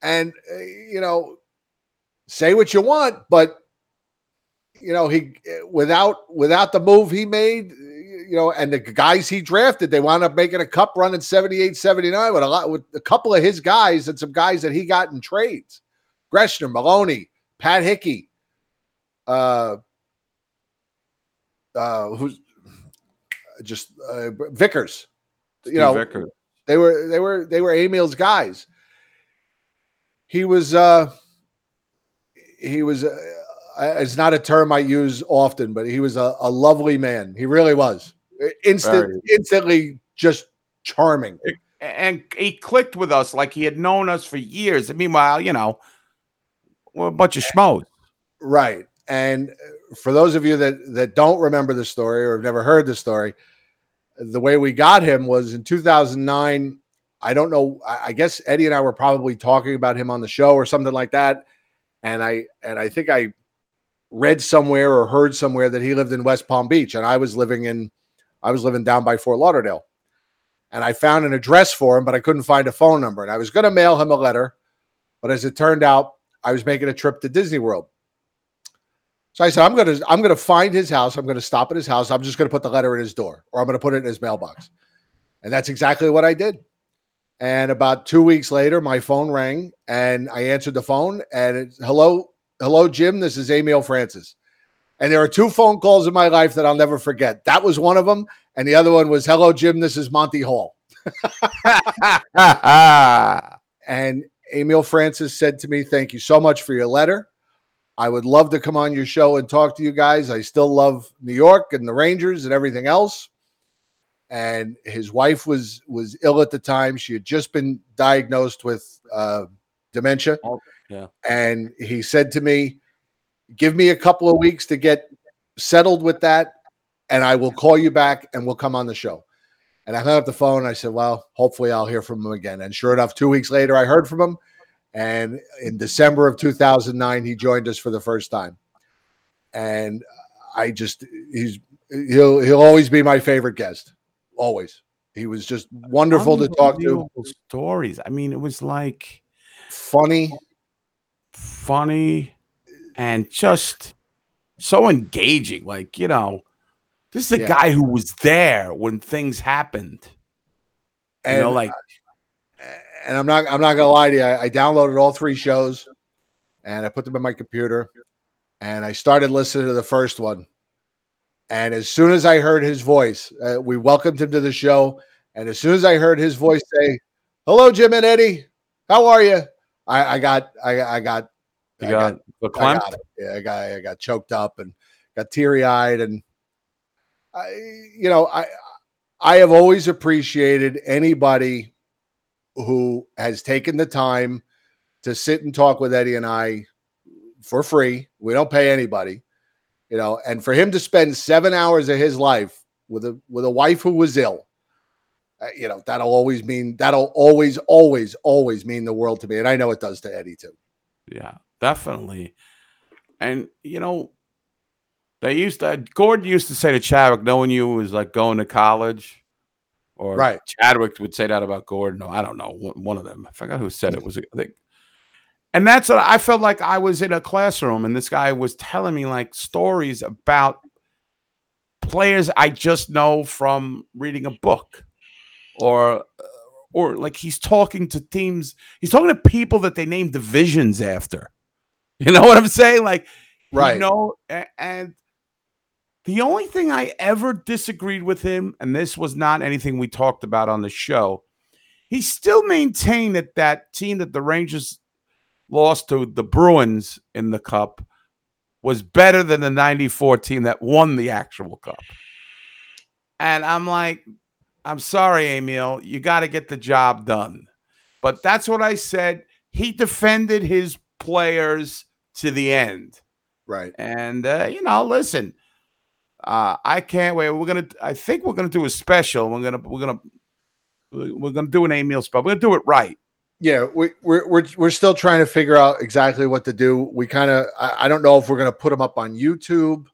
And, you know, say what you want, but, you know, he without the move he made, you know, and the guys he drafted, they wound up making a cup run in 78, 79 with a couple of his guys and some guys that he got in trades. Greshner, Maloney, Pat Hickey, Vickers, you know. Vickers. They were Emile's guys. He was it's not a term I use often, but he was a lovely man. He really was. Instantly just charming. And he clicked with us like he had known us for years. And meanwhile, you know, we're a bunch of schmoes. Right. And for those of you that don't remember the story or have never heard the story, the way we got him was in 2009. I don't know. I guess Eddie and I were probably talking about him on the show or something like that. And I think I read somewhere or heard somewhere that he lived in West Palm Beach, and I was living down by Fort Lauderdale. And I found an address for him, but I couldn't find a phone number. And I was going to mail him a letter, but as it turned out, I was making a trip to Disney World. So I said, I'm gonna find his house. I'm gonna stop at his house. I'm just gonna put the letter in his door, or I'm gonna put it in his mailbox. And that's exactly what I did. And about 2 weeks later, my phone rang and I answered the phone and it's hello, Jim, this is Emile Francis. And there are two phone calls in my life that I'll never forget. That was one of them. And the other one was, hello, Jim, this is Monty Hall. And Emile Francis said to me, thank you so much for your letter. I would love to come on your show and talk to you guys. I still love New York and the Rangers and everything else. And his wife was ill at the time. She had just been diagnosed with dementia. Yeah. And he said to me, give me a couple of weeks to get settled with that, and I will call you back and we'll come on the show. And I hung up the phone. And I said, well, hopefully I'll hear from him again. And sure enough, 2 weeks later, I heard from him. And in December of 2009, he joined us for the first time. And I just, he'll always be my favorite guest. Always. He was just wonderful to talk to. Stories. I mean, it was like funny and just so engaging. Like, you know, this is a guy who was there when things happened. And, you know, like, and I'm not gonna lie to you. I downloaded all three shows and I put them in my computer and I started listening to the first one. And as soon as I heard his voice, we welcomed him to the show. And as soon as I heard his voice say, hello, Jim and Eddie, how are you? I got choked up and got teary eyed. And I have always appreciated anybody who has taken the time to sit and talk with Eddie and I for free. We don't pay anybody, you know, and for him to spend 7 hours of his life with a wife who was ill, you know, that'll always mean the world to me. And I know it does to Eddie too. Yeah, definitely. And, you know, Gordon used to say to Chadwick, knowing you was like going to college. Or right. Chadwick would say that about Gordon. No, I don't know. One of them. I forgot who said it. And that's what I felt like. I was in a classroom and this guy was telling me like stories about players I just know from reading a book or like he's talking to teams. He's talking to people that they name divisions after. You know what I'm saying? Like, right. You know, and the only thing I ever disagreed with him, and this was not anything we talked about on the show, he still maintained that that team that the Rangers lost to the Bruins in the Cup was better than the 94 team that won the actual Cup. And I'm like, I'm sorry, Emile, you got to get the job done. But that's what I said. He defended his players to the end. Right. And, you know, listen. I can't wait. I think we're gonna do a special. We're gonna do an Emile special. We're gonna do it right. Yeah, we're still trying to figure out exactly what to do. We kind of I don't know if we're gonna put them up on YouTube,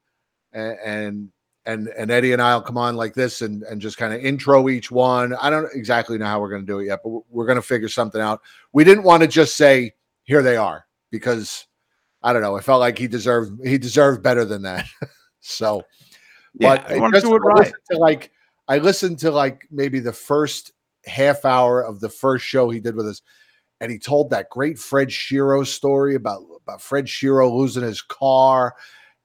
and Eddie and I'll come on like this and just kind of intro each one. I don't exactly know how we're gonna do it yet, but we're gonna figure something out. We didn't want to just say here they are because I don't know. I felt like he deserved better than that. So. But yeah, I listened to like maybe the first half hour of the first show he did with us, and he told that great Fred Shero story about Fred Shero losing his car.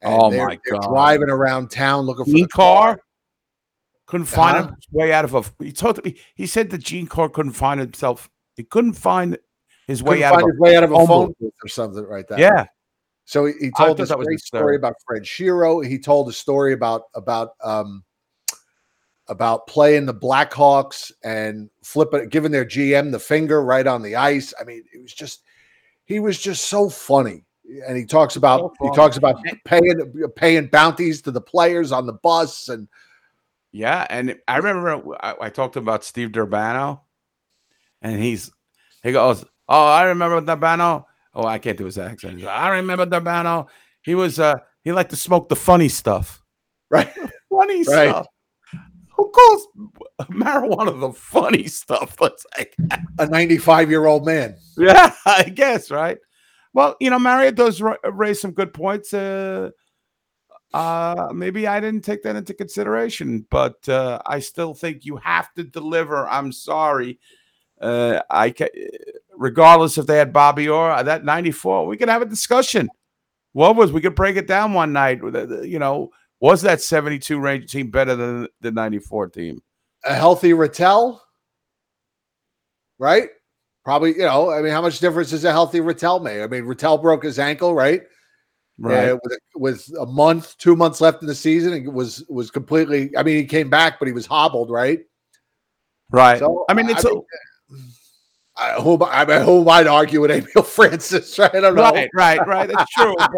And they're driving around town looking for the car. Couldn't find him way out of a. He told me he said that Gene Carr couldn't find himself. He couldn't find his way out of a phone booth or something like that. Yeah. So he told us a great story about Fred Shero. He told a story about playing the Blackhawks and flipping, giving their GM the finger right on the ice. I mean, he was just so funny. And he talks about paying bounties to the players on the bus and yeah. And I remember I talked about Steve Durbano, and he goes, "Oh, I remember Durbano." Oh, I can't do his accent. I remember Durbano. He was he liked to smoke the funny stuff. Right. Funny stuff. Who calls marijuana the funny stuff? It's like a 95-year-old man. Yeah, I guess, right? Well, you know, Mario does raise some good points. Maybe I didn't take that into consideration, but I still think you have to deliver. I'm sorry. Regardless if they had Bobby Orr, that 94, we could have a discussion. We could break it down one night. You know, was that 72 Ranger team better than the 94 team? A healthy Ratelle, right? Probably, you know, I mean, how much difference does a healthy Ratelle make? I mean, Ratelle broke his ankle, right? Right. With a month, 2 months left in the season, it was completely, I mean, he came back, but he was hobbled, right? Right. So, I mean, it's who might argue with Emile Francis, right? I don't know. Right. That's true. But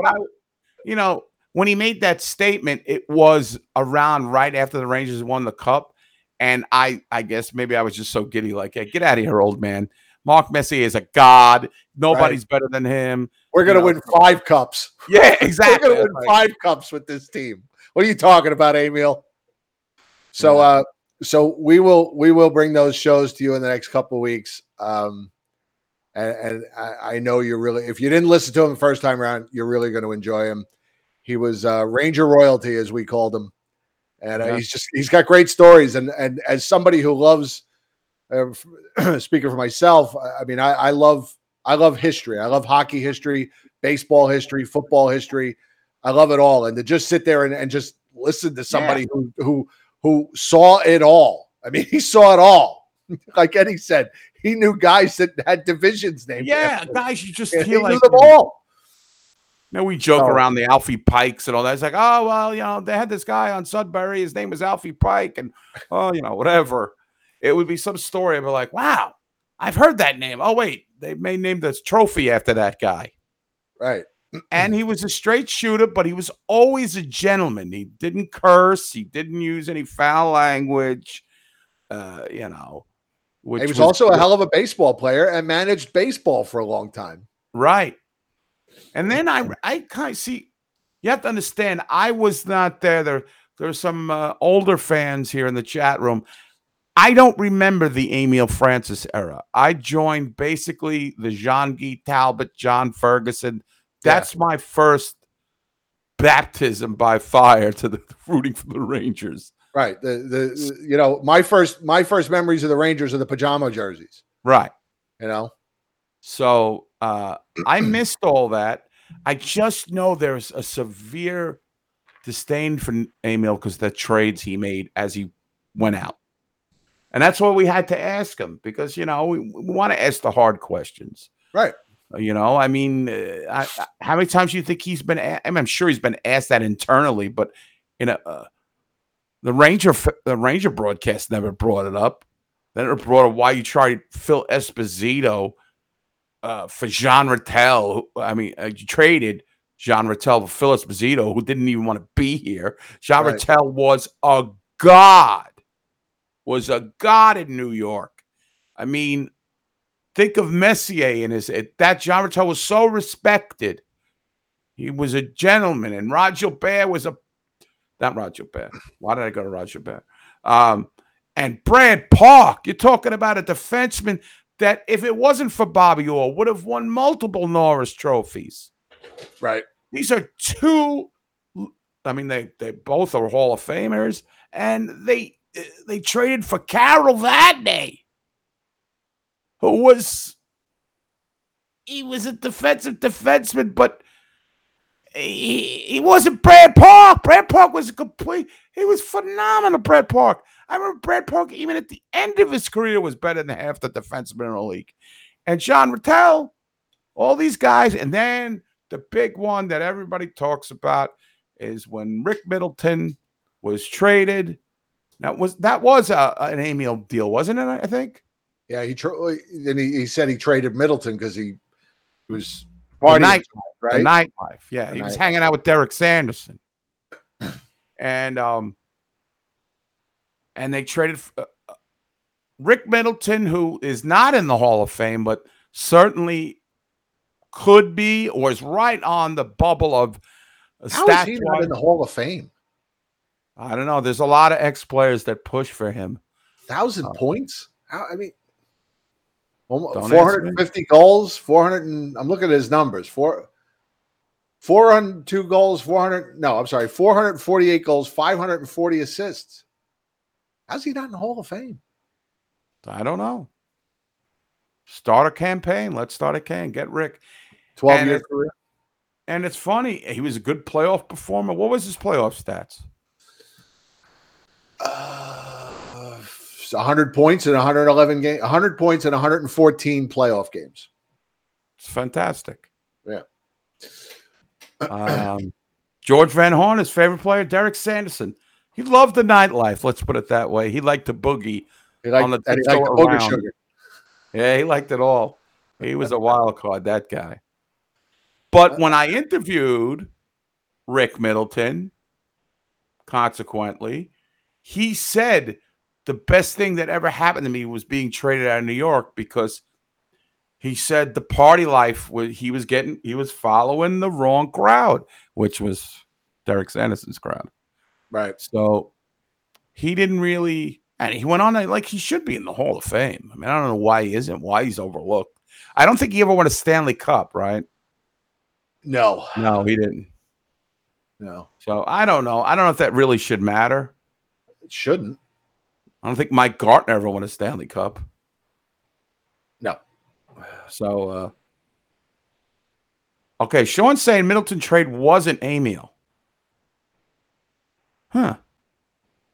you know, when he made that statement, it was around right after the Rangers won the Cup, and I guess maybe I was just so giddy, like, hey, get out of here, old man. Mark Messier is a god. Nobody's better than him. We're going to win 5 cups. Yeah, exactly. We're going to win 5 cups with this team. What are you talking about, Emile? So, so we will bring those shows to you in the next couple of weeks. And I know you're really, if you didn't listen to him the first time around, you're really going to enjoy him. He was Ranger royalty, as we called him. And he's got great stories. And as somebody who loves, speaking for myself, I mean, I love history. I love hockey history, baseball history, football history. I love it all. And to just sit there and just listen to somebody who saw it all. I mean, he saw it all. Like Eddie said, he knew guys that had divisions named. Yeah, guys, you just feel like them all. Now we joke around the Alfie Pikes and all that. It's like, oh well, you know, they had this guy on Sudbury. His name was Alfie Pike, and you know, whatever. It would be some story of like, wow, I've heard that name. Oh wait, they may name this trophy after that guy, right? And he was a straight shooter, but he was always a gentleman. He didn't curse. He didn't use any foul language. You know, which he was also a hell of a baseball player and managed baseball for a long time, right? And then I kind of see. You have to understand, I was not there. There are some older fans here in the chat room. I don't remember the Emile Francis era. I joined basically the Jean-Guy Talbot, John Ferguson. That's my first baptism by fire to the rooting for the Rangers. Right. The you know, my first memories of the Rangers are the pajama jerseys. Right. You know. So I missed all that. I just know there's a severe disdain for Emile because the trades he made as he went out. And that's what we had to ask him because, you know, we want to ask the hard questions. Right. You know, I mean, how many times do you think he's been I mean, I'm sure he's been asked that internally, but, you know, the Ranger broadcast never brought it up. They never brought up why you tried Phil Esposito for Jean Ratelle. I mean, you traded Jean Ratelle for Phil Esposito, who didn't even want to be here. Jean Ratelle was a god. Was a god in New York. I mean, think of Messier and that Jean Ratelle was so respected. He was a gentleman, and Rod Gilbert was not Rod Gilbert. Why did I go to Rod Gilbert? And Brad Park, you're talking about a defenseman that if it wasn't for Bobby Orr, would have won multiple Norris trophies. Right. These are two. I mean, they both are Hall of Famers, and they traded for Carroll that day, who was a defenseman, but he wasn't Brad Park. Brad Park was he was phenomenal, Brad Park. I remember Brad Park, even at the end of his career, was better than half the defensemen in the league. And Jean Ratelle, all these guys, and then the big one that everybody talks about is when Rick Middleton was traded. Now, that was an Emile deal, wasn't it? I think. Yeah, he said he traded Middleton because he was partying, the nightlife. Yeah, he was hanging out with Derek Sanderson, and they traded Rick Middleton, who is not in the Hall of Fame, but certainly could be, or is right on the bubble of. How is he not in the Hall of Fame? I don't know. There's a lot of ex-players that push for him. 1,000 points? I mean, 450 goals, 400 and I'm looking at his numbers. 402 goals, 448 goals, 540 assists. How's he not in the Hall of Fame? I don't know. Start a campaign. Let's start a campaign. Get Rick. 12-year career. And it's funny. He was a good playoff performer. What was his playoff stats? 100 points in 111 games. 100 points in 114 playoff games. It's fantastic. Yeah. George Van Horn, his favorite player, Derek Sanderson. He loved the nightlife. Let's put it that way. He liked to boogie. He liked, on the, and he liked the booger sugar. Yeah, he liked it all. He was a wild card, that guy. But when I interviewed Rick Middleton, consequently, he said the best thing that ever happened to me was being traded out of New York, because he said the party life was he was following the wrong crowd, which was Derek Sanderson's crowd. Right. So he didn't really, and he went on like he should be in the Hall of Fame. I mean, I don't know why he isn't, why he's overlooked. I don't think he ever won a Stanley Cup, right? No. No, he didn't. No. So I don't know. I don't know if that really should matter. It shouldn't. I don't think Mike Gartner ever won a Stanley Cup. No. So, okay. Sean's saying Middleton trade wasn't Emile. Huh.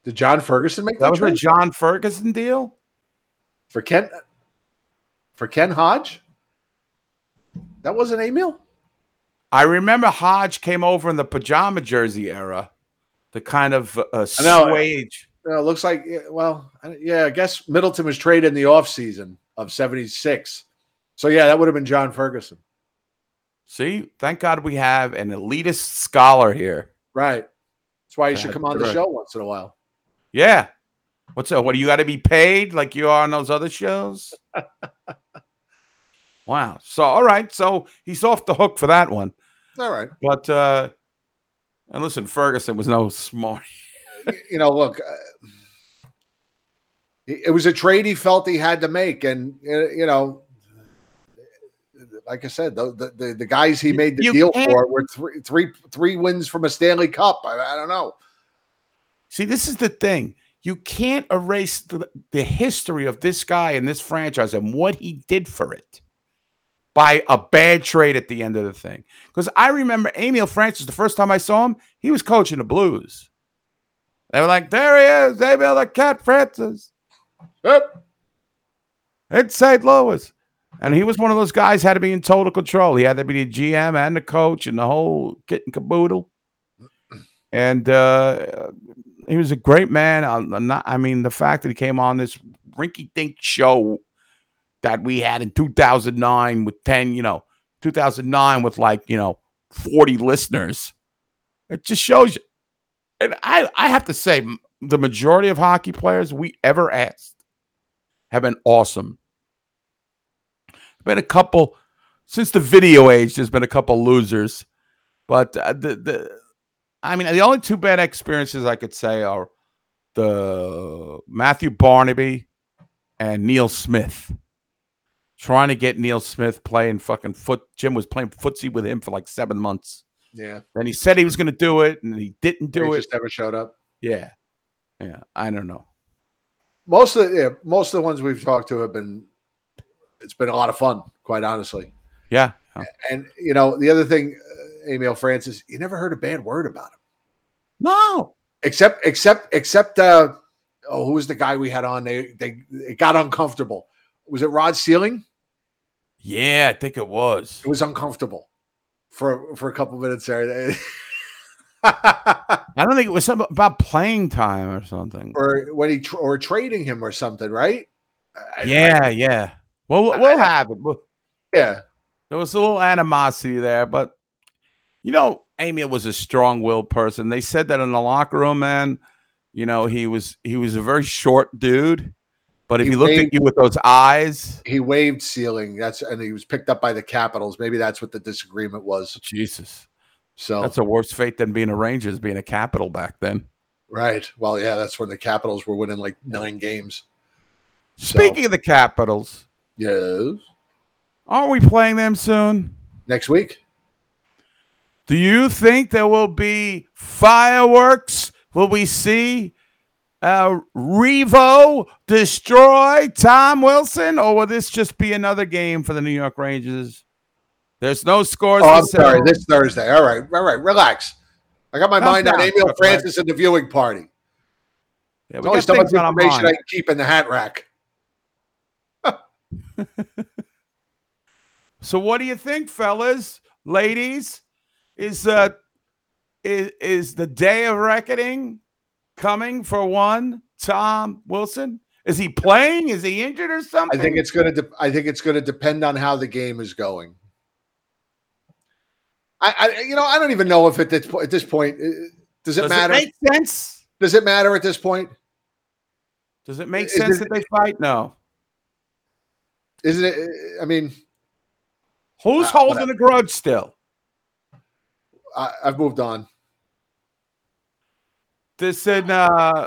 Did John Ferguson make that? That was trade? A John Ferguson deal? For Ken Hodge? That wasn't Emile? I remember Hodge came over in the pajama jersey era. The kind of swage. It looks like, well, yeah, I guess Middleton was traded in the offseason of 76. So, yeah, that would have been John Ferguson. See, thank God we have an elitist scholar here. Right. That's why you should come on the show once in a while. Yeah. What's up? What, you got to be paid like you are on those other shows? Wow. So, all right. So, he's off the hook for that one. All right. But, and listen, Ferguson was no smart. You know, look, it was a trade he felt he had to make. And, you know, like I said, the guys he made the deal for were three wins from a Stanley Cup. I don't know. See, this is the thing. You can't erase the history of this guy and this franchise and what he did for it by a bad trade at the end of the thing. Because I remember Emile Francis, the first time I saw him, he was coaching the Blues. They were like, there he is, Emile the Cat Francis. Yep. It's St. Louis. And he was one of those guys who had to be in total control. He had to be the GM and the coach and the whole kit and caboodle. And he was a great man. I mean, the fact that he came on this rinky-dink show that we had in 2009 with 2009 with 40 listeners. It just shows you. And I have to say, the majority of hockey players we ever asked have been awesome. Been a couple, since the video age, there's been a couple losers. But the only two bad experiences I could say are the Matthew Barnaby and Neil Smith. Trying to get Neil Smith playing Jim was playing footsie with him for like 7 months. Yeah. And he said he was going to do it, and he didn't do it. Just never showed up. Yeah. Yeah. I don't know. Most of the ones we've talked to have been. It's been a lot of fun, quite honestly. Yeah. And you know the other thing, Emile Francis, you never heard a bad word about him. No. Except. Who was the guy we had on? They it got uncomfortable. Was it Rod Serling? Yeah, I think it was. It was uncomfortable for a couple minutes there. I don't think it was something about playing time or something, or when he or trading him or something, right? Yeah. Well, we'll have it. Yeah, there was a little animosity there, but Emile was a strong-willed person. They said that in the locker room, man. He was a very short dude. But if he looked at you with those eyes, he waved Serling. And he was picked up by the Capitals. Maybe that's what the disagreement was. Jesus, so that's a worse fate than being a Rangers, being a Capital back then. Right. Well, yeah, that's when the Capitals were winning like 9 games. Speaking of the Capitals, yes, aren't we playing them soon? Next week. Do you think there will be fireworks? Will we see Revo destroy Tom Wilson, or will this just be another game for the New York Rangers? There's no scores. Oh, I'm sorry. This Thursday. All right. Relax. I got my mind on Emile Francis and the viewing party. Yeah, we always so much information I can keep in the hat rack. So what do you think, fellas, ladies? Is the day of reckoning coming for one Tom Wilson? Is he playing? Is he injured or something? I think it's going to depend on how the game is going. I don't even know if at this point does it matter? Does it make sense? Does it matter at this point? Does it make sense that they fight? No. Isn't it? I mean, who's holding a grudge still? I've moved on. This is from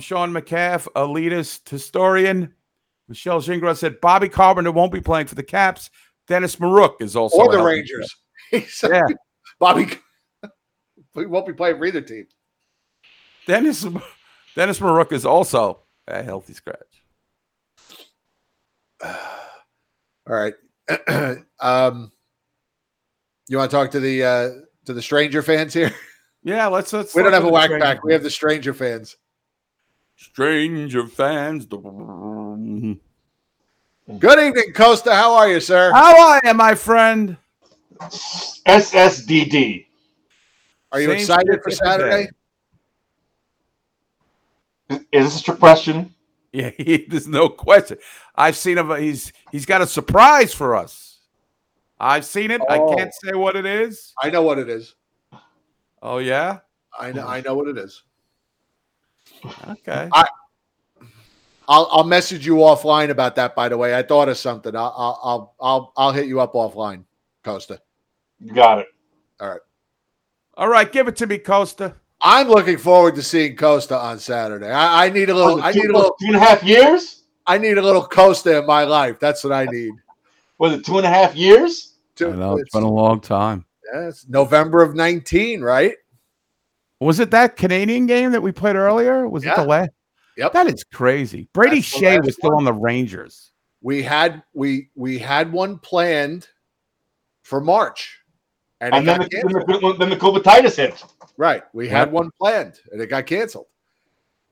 Sean McCaff, elitist historian. Michelle Gingras said Bobby Carpenter won't be playing for the Caps. Dennis Marouk is also or the Rangers. Yeah, Bobby we won't be playing for either team. Dennis Marouk is also a healthy scratch. All right, you want to talk to the stranger fans here? Yeah, let's. We don't have a whack pack. We have the stranger fans. Stranger fans. Good evening, Costa. How are you, sir? How are you, my friend? SSDD. Are you excited for Saturday? Is this your question? Yeah, there's no question. I've seen him. He's got a surprise for us. I've seen it. Oh. I can't say what it is. I know what it is. Oh yeah, I know what it is. Okay. I'll message you offline about that. By the way, I thought of something. I'll hit you up offline, Costa. You got it. All right. Give it to me, Costa. I'm looking forward to seeing Costa on Saturday. I need a little. I need a little 2.5 years. I need a little Costa in my life. That's what I need. Was it 2.5 years? It's been a long time. Yes, November of 19, right? Was it that Canadian game that we played earlier? Was it the last? Yep. That is crazy. Brady Shea was still on the Rangers. We had one planned for March, and then the COVID-19 hit. Right. We had one planned and it got canceled.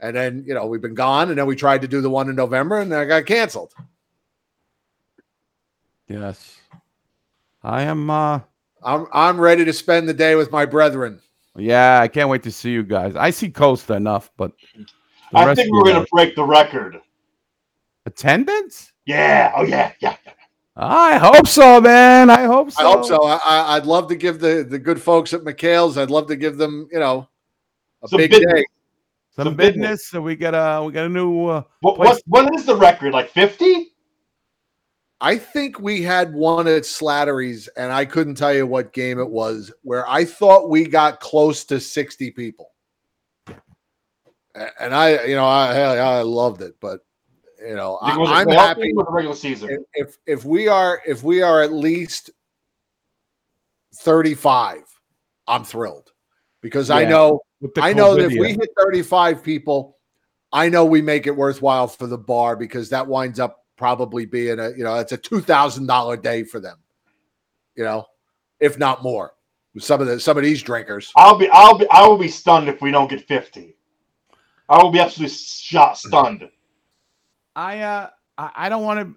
And then, we've been gone. And then we tried to do the one in November and then it got canceled. Yes. I am. I'm ready to spend the day with my brethren. Yeah. I can't wait to see you guys. I see Costa enough, but I think we're going to break the record. Attendance? Yeah. Oh, yeah. Yeah. I hope so, man. I hope so. I'd love to give the good folks at McHale's. I'd love to give them, some big day, some business. So we got a new. What is the record? Like 50? I think we had one at Slattery's, and I couldn't tell you what game it was. Where I thought we got close to 60 people, and I loved it, but. I'm happy with the regular season. If we are at least 35, I'm thrilled because I know that if we hit 35 people, I know we make it worthwhile for the bar because that winds up probably being it's a $2,000 day for them, if not more. Some of these drinkers, I will be stunned if we don't get 50. I will be absolutely stunned. I don't want to.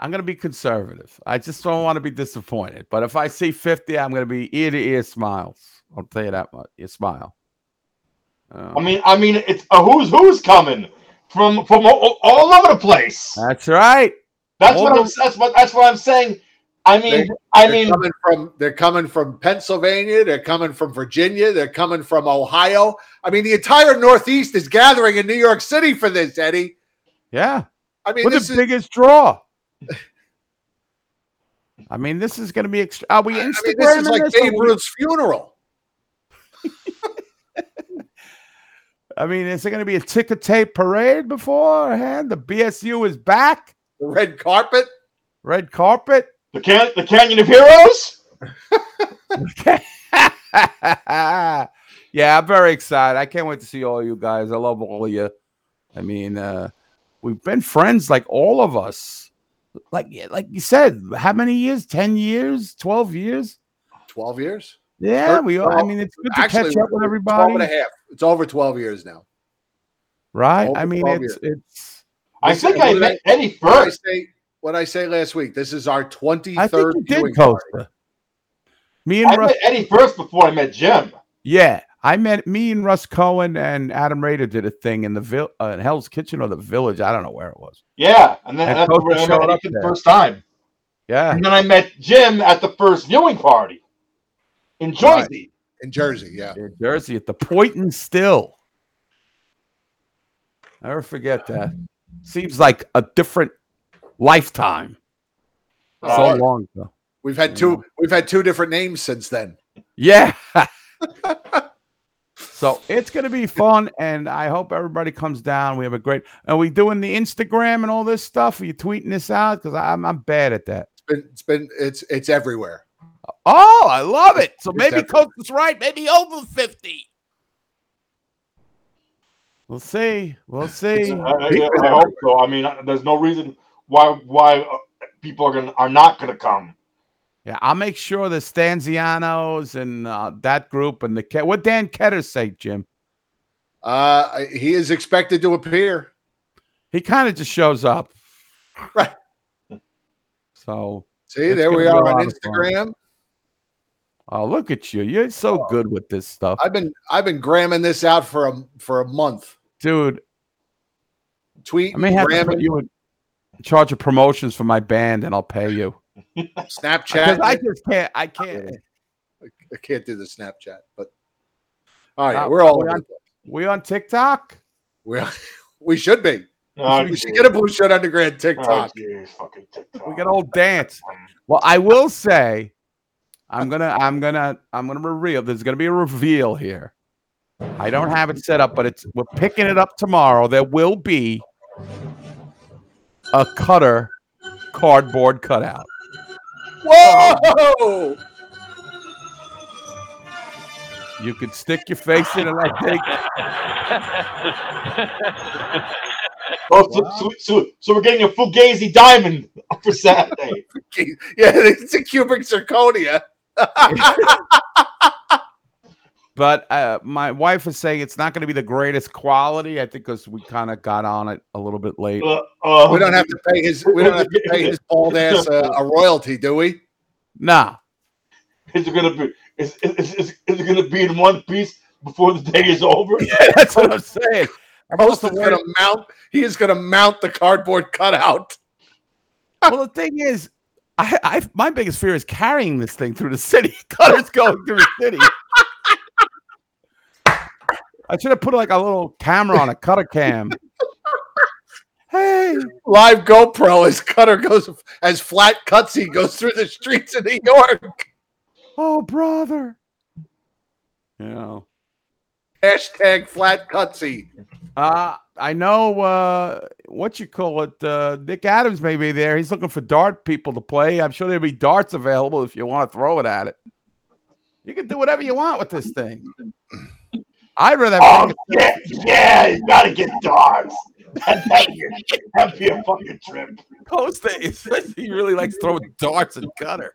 I'm going to be conservative. I just don't want to be disappointed. But if I see 50, I'm going to be ear to ear smiles. I'll tell you that much. You smile. I mean, it's who's coming from all over the place. That's right. That's what I'm saying. They're coming from Pennsylvania. They're coming from Virginia. They're coming from Ohio. I mean, the entire Northeast is gathering in New York City for this, Eddie. Yeah. I mean, this is the biggest draw. I mean, this is going to be are we Instagramming this is like Babe Ruth's funeral. I mean, is there going to be a ticker tape parade beforehand? The BSU is back. The red carpet. The Canyon of Heroes. Yeah, I'm very excited. I can't wait to see all you guys. I love all of you. I mean, we've been friends, like all of us. Like you said, how many years? 10 years? 12 years? 12 years? Yeah, 12. We are. I mean, it's good to catch up with everybody. 12 and a half. It's over 12 years now. Right? I mean, it's. I think I met Eddie first. What I say last week, this is our 23rd. I think you did, Costa. Me and Russ met Eddie first before I met Jim. Yeah, I met me and Russ Cohen and Adam Rader did a thing in the in Hell's Kitchen or the Village. I don't know where it was. Yeah, and then that's where I met Eddie for the first time. Yeah, and then I met Jim at the first viewing party in Jersey. Right. In Jersey, yeah, in Jersey at the Point and Still. I never forget that. Seems like a different lifetime. So long ago. We've had two different names since then. Yeah. So it's going to be fun, and I hope everybody comes down. We have a great. Are we doing the Instagram and all this stuff? Are you tweeting this out? Because I'm bad at that. It's everywhere. Oh, I love it. So maybe Coach is right. Maybe over 50. We'll see. We'll see. I hope so. I mean, there's no reason why people are not going to come. Yeah, I'll make sure the Stanzianos and that group and the – what Dan Ketter say, Jim? He is expected to appear. He kind of just shows up. Right. So – see, there we are on Instagram. Oh, look at you. You're so good with this stuff. I've been gramming this out for a month. Dude. Tweet, I may have to put you in charge of promotions for my band, and I'll pay you. Snapchat. I can't. I can't do the Snapchat. But all right, we're on TikTok. We should be. Oh, we should get a blue shirt underground TikTok. Oh, TikTok. We got old dance. Well, I will say, I'm gonna reveal. There's gonna be a reveal here. I don't have it set up, but we're picking it up tomorrow. There will be a cardboard cutout. Whoa! You could stick your face in it, I think. Oh, wow. So we're getting a Fugazi diamond for Saturday. Yeah, it's a cubic zirconia. But my wife is saying it's not going to be the greatest quality. I think because we kind of got on it a little bit late. We don't have to pay his. We don't have to pay his bald ass a royalty, do we? Nah. Is it going to be? Is it going to be in one piece before the day is over? Yeah, that's what I'm saying. He is going to mount the cardboard cutout. Well, the thing is, my biggest fear is carrying this thing through the city. Cutter's going through the city. I should have put like a little camera on a cutter cam. Hey, live GoPro as Cutter goes as Flat Cutsy goes through the streets of New York. Oh, brother! You know, hashtag Flat Cutsy. I know what you call it. Nick Adams may be there. He's looking for dart people to play. I'm sure there'll be darts available if you want to throw it at it. You can do whatever you want with this thing. I'd rather. Oh, yeah, you gotta get dogs. That'd be a fucking trip. He really likes throwing darts and Cutter.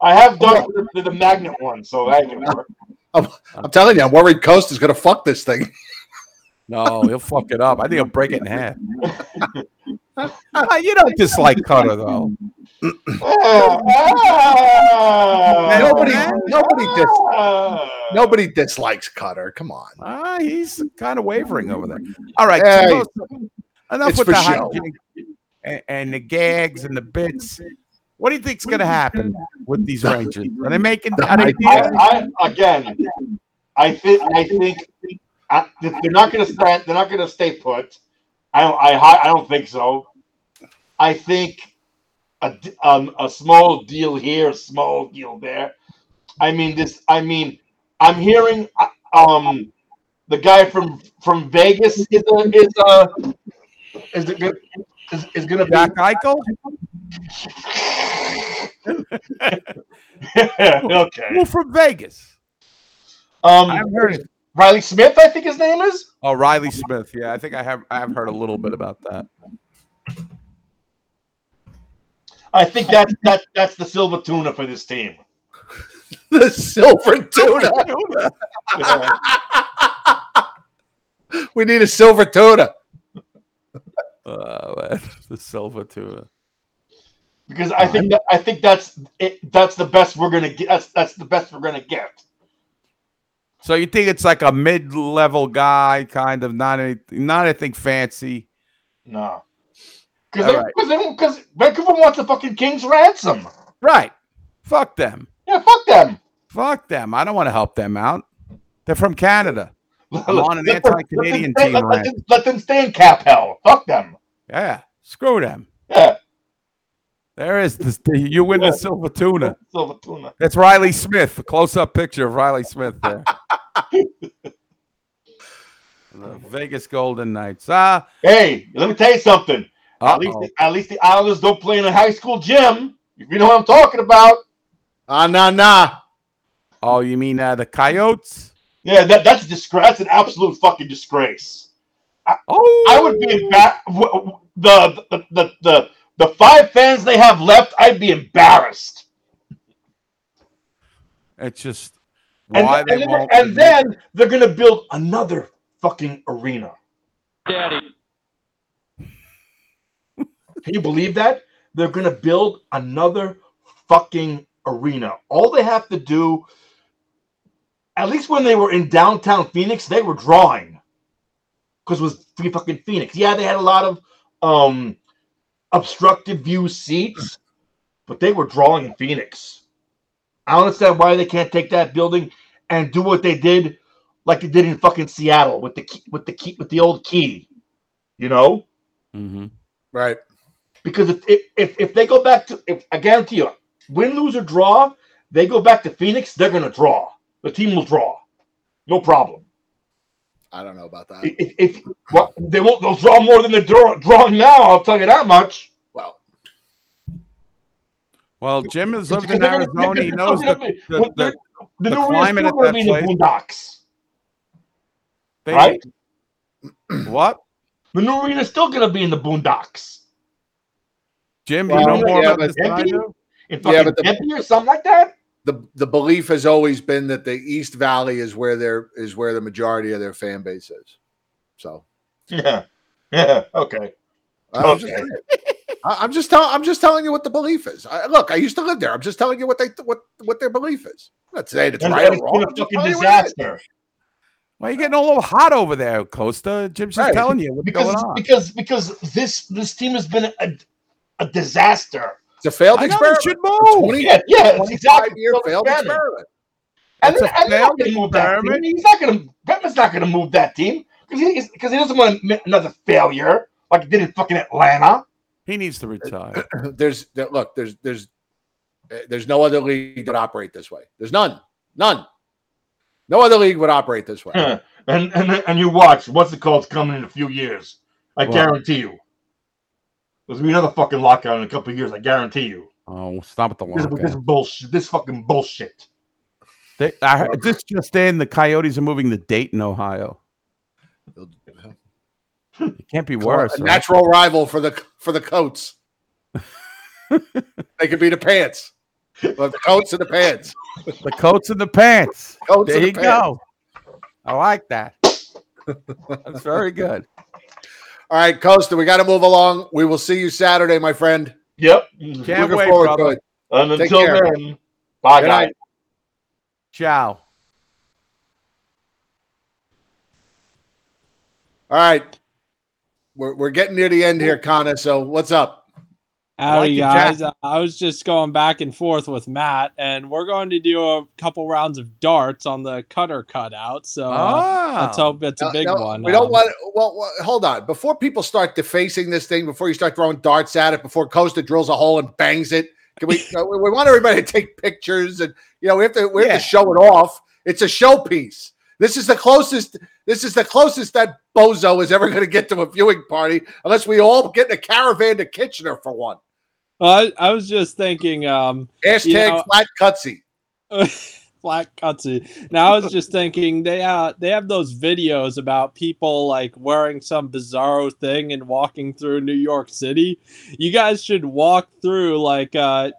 I have darts to the magnet one, so that can work. I'm telling you, I'm worried Coast is gonna fuck this thing. No, he'll fuck it up. I think he'll break it in half. You don't dislike Cutter, though. Nobody dislikes Cutter. Come on. He's kind of wavering over there. All right. Hey, enough with the hygiene and the gags and the bits. What do you think's going to happen with these Rangers? Are they making? I think they're not going to stay. They're not going to stay put. I don't think so. I think a small deal here, a small deal there. I mean this. I mean, I'm hearing the guy from Vegas is going to be Jack Eichel. Okay. Well, from Vegas. I've heard it. Riley Smith, I think his name is. Oh, Riley Smith. Yeah, I think I have heard a little bit about that. I think that's the silver tuna for this team. The silver tuna. Yeah. We need a silver tuna. Man, the silver tuna. Because I think that's it. That's the best we're gonna get. That's the best we're gonna get. So you think it's like a mid-level guy, kind of not anything fancy. No, because Vancouver wants the fucking King's ransom. Right? Fuck them. Yeah, fuck them. Fuck them. I don't want to help them out. They're from Canada. I'm on an anti-Canadian team. Let them stay in cap hell. Fuck them. Yeah. Screw them. Yeah. There is this. You win the silver tuna. Silver tuna. That's Riley Smith. A close-up picture of Riley Smith there. The Vegas Golden Knights. Hey, let me tell you something. At least the Islanders don't play in a high school gym. If you know what I'm talking about. Nah. Oh, you mean the Coyotes? Yeah, that's a disgrace. That's an absolute fucking disgrace. I would be embarrassed. The five fans they have left, I'd be embarrassed. It's just why they won't. And then they're going to build another fucking arena. Daddy. Can you believe that? They're going to build another fucking arena. All they have to do, at least when they were in downtown Phoenix, they were drawing. Because it was free fucking Phoenix. Yeah, they had a lot of... obstructive view seats, but they were drawing in Phoenix. I don't understand why they can't take that building and do what they did, like they did in fucking Seattle with the old key, you know? Mm-hmm. Right. Because if they go back to, I guarantee you, win, lose or draw, they go back to Phoenix, they're gonna draw. The team will draw, no problem. I don't know about that. They'll draw more than they're drawing now. I'll tell you that much. Well, Jim has lived in Arizona. He knows the climate at that place. Right? What? The new arena is still going to be in the boondocks. Jim, you know more about this than I do? Tempe or something like that? The belief has always been that the East Valley is where the majority of their fan base is. So yeah, okay. I'm just telling you what the belief is. Look, I used to live there. I'm just telling you what their belief is. I'm not saying it's right or wrong. It's a fucking disaster. Why are you getting all little hot over there, Costa? Jim's just telling you what's going on. Because this team has been a disaster. It's a failed experiment. Should move. 20, yeah, it's exactly. Year failed experiment. And it's a failed experiment. Bettman's not going to move that team because he doesn't want to admit another failure like he did in fucking Atlanta. He needs to retire. There's no other league that operate this way. There's none. No other league would operate this way. Yeah. And you watch what's it called? It's coming in a few years. I guarantee you. There's gonna be another fucking lockout in a couple of years, I guarantee you. Oh, stop at the lockout. This bullshit. This fucking bullshit. This just in, the Coyotes are moving to Dayton, Ohio. It can't be worse. A natural rival for the Coats. They could be the Pants. Well, the Coats and the Pants. The Coats and the Pants. Coats there you pants. Go. I like that. That's very good. All right, Costa, we got to move along. We will see you Saturday, my friend. Yep. Can't wait, brother. And until then, bye, guys. Ciao. All right. We're getting near the end here, Connor, so what's up? Howdy, guys. I was just going back and forth with Matt, and we're going to do a couple rounds of darts on the cutter cutout, so let's hope it's a big one. We don't want – well, hold on. Before people start defacing this thing, before you start throwing darts at it, before Costa drills a hole and bangs it, can we we want everybody to take pictures, and we have to show it off. It's a showpiece. This is the closest that bozo is ever going to get to a viewing party, unless we all get in a caravan to Kitchener for one. Well, I was just thinking. #flat cutsy. Flat cutsie. Now I was just thinking they have those videos about people like wearing some bizarro thing and walking through New York City. You guys should walk through like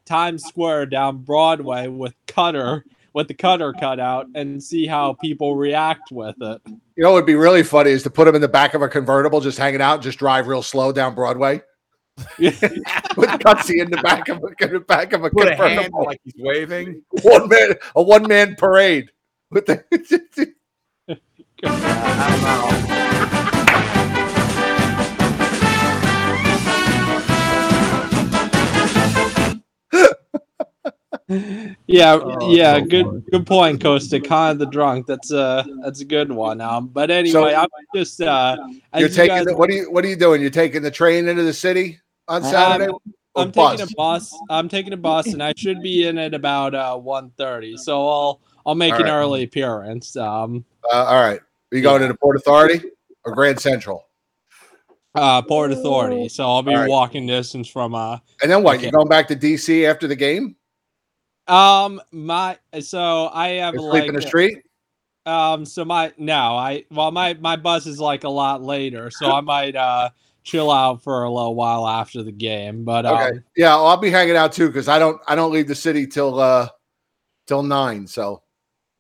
Times Square down Broadway with the cutter cut out and see how people react with it. You know, what would be really funny is to put them in the back of a convertible, just hanging out, just drive real slow down Broadway. With Cutsy in the back of a put a hand like he's waving. A one man parade. With the Yeah, good point, Costa. Con the drunk. That's a good one. But anyway, so, I'm just you're taking you guys, what are you doing? You're taking the train into the city? On Saturday, I'm taking a bus, and I should be in at about 1:30. So I'll make an early appearance. All right, are you going to the Port Authority or Grand Central? Port Authority. So I'll be walking distance from. And then what? You going back to DC after the game? You're sleeping in the street. My bus is like a lot later, so I might chill out for a little while after the game, but okay. Yeah, I'll be hanging out too because I don't leave the city till 9. So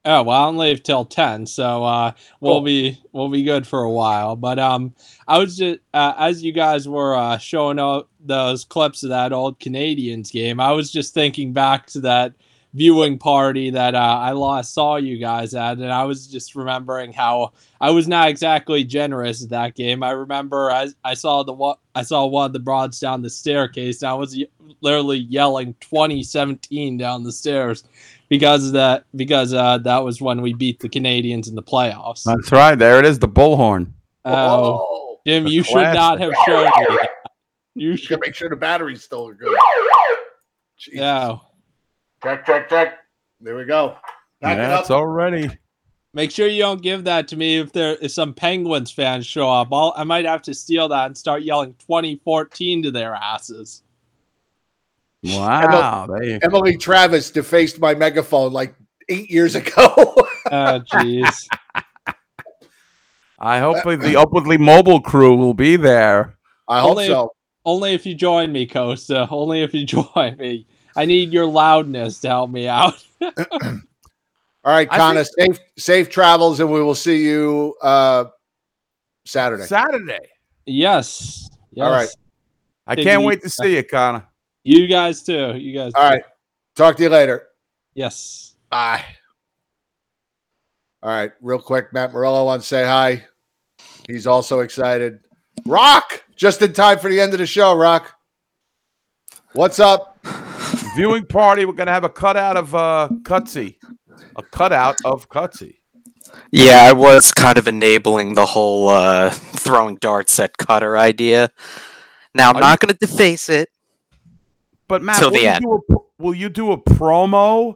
I don't leave till 10. So we'll be good for a while. But I was just as you guys were showing out those clips of that old Canadians game, I was just thinking back to that viewing party that I saw you guys at, and I was just remembering how I was not exactly generous at that game. I remember I saw one of the broads down the staircase, and I was literally yelling 2017 down the stairs because that was when we beat the Canadians in the playoffs. That's right. There it is, the bullhorn. Oh, Jim, you classic. Should not have shown me that. You should make sure the batteries still are good. Jeez. Yeah. Check. There we go. That's all ready. Make sure you don't give that to me if there is some Penguins fans show up. I might have to steal that and start yelling 2014 to their asses. Wow. Emily Travis defaced my megaphone like 8 years ago. Oh, jeez. I hope the Upwardly Mobile crew will be there. I hope so. Only if you join me, Costa. Only if you join me. I need your loudness to help me out. All right, Connor, safe travels, and we will see you Saturday. Saturday. Yes. All right. I can't wait to see you, Connor. You guys too. All right. Talk to you later. Yes. Bye. All right. Real quick, Matt Morello wants to say hi. He's also excited. Rock! Just in time for the end of the show, Rock. What's up? Viewing party. We're gonna have a cutout of Cutsy. A cutout of Cutsy. Yeah, I was kind of enabling the whole throwing darts at Cutter idea. Now I'm not gonna deface it. But Matt, will you do a promo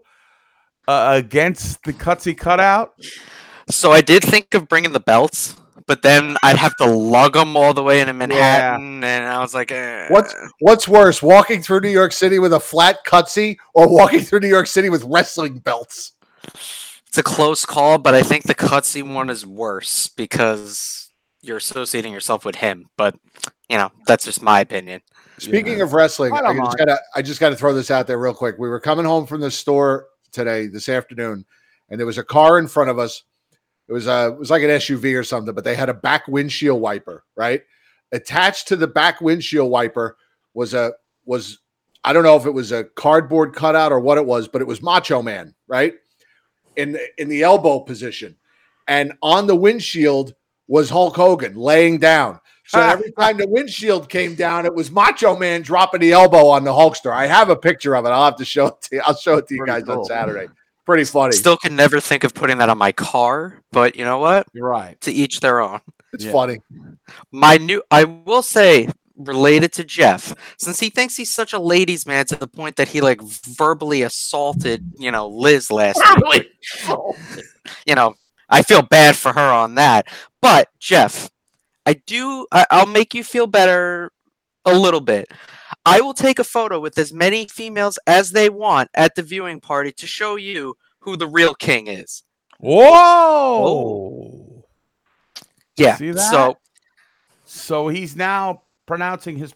against the Cutsy cutout? So I did think of bringing the belts. But then I'd have to lug them all the way into Manhattan, and I was like, eh. What's worse, walking through New York City with a flat cutsie or walking through New York City with wrestling belts? It's a close call, but I think the cutsie one is worse because you're associating yourself with him. But, you know, that's just my opinion. Speaking of wrestling, I just got to throw this out there real quick. We were coming home from the store this afternoon, and there was a car in front of us. It was like an SUV or something, but they had a back windshield wiper, right? Attached to the back windshield wiper was I don't know if it was a cardboard cutout or what it was, but it was Macho Man, right? In the elbow position. And on the windshield was Hulk Hogan laying down. So every time the windshield came down, it was Macho Man dropping the elbow on the Hulkster. I have a picture of it. I'll have to show it to you. I'll show it to you guys on Saturday. Pretty funny. Still can never think of putting that on my car, but you know what? You're right. To each their own. It's funny. I will say, related to Jeff, since he thinks he's such a ladies' man to the point that he like verbally assaulted, you know, Liz last week. You know, I feel bad for her on that. But Jeff, I'll make you feel better a little bit. I will take a photo with as many females as they want at the viewing party to show you who the real king is. Whoa! Yeah. See that? So he's now pronouncing his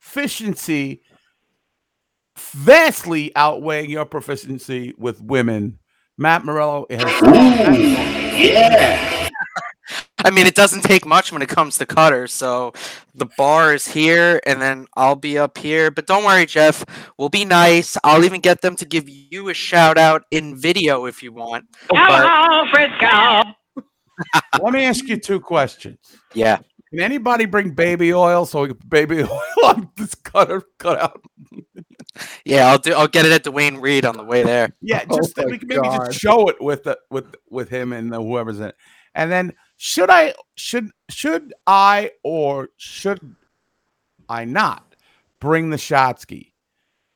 proficiency vastly outweighing your proficiency with women. Matt Morello. Yeah. I mean, it doesn't take much when it comes to cutters. So the bar is here, and then I'll be up here. But don't worry, Jeff. We'll be nice. I'll even get them to give you a shout out in video if you want. Hello, Frisco. Let me ask you two questions. Yeah. Can anybody bring baby oil so we can baby oil on this cut out? Yeah, I'll get it at Dwayne Reed on the way there. Yeah, just we can maybe just show it with him and whoever's in it. And then should I not bring the shot ski?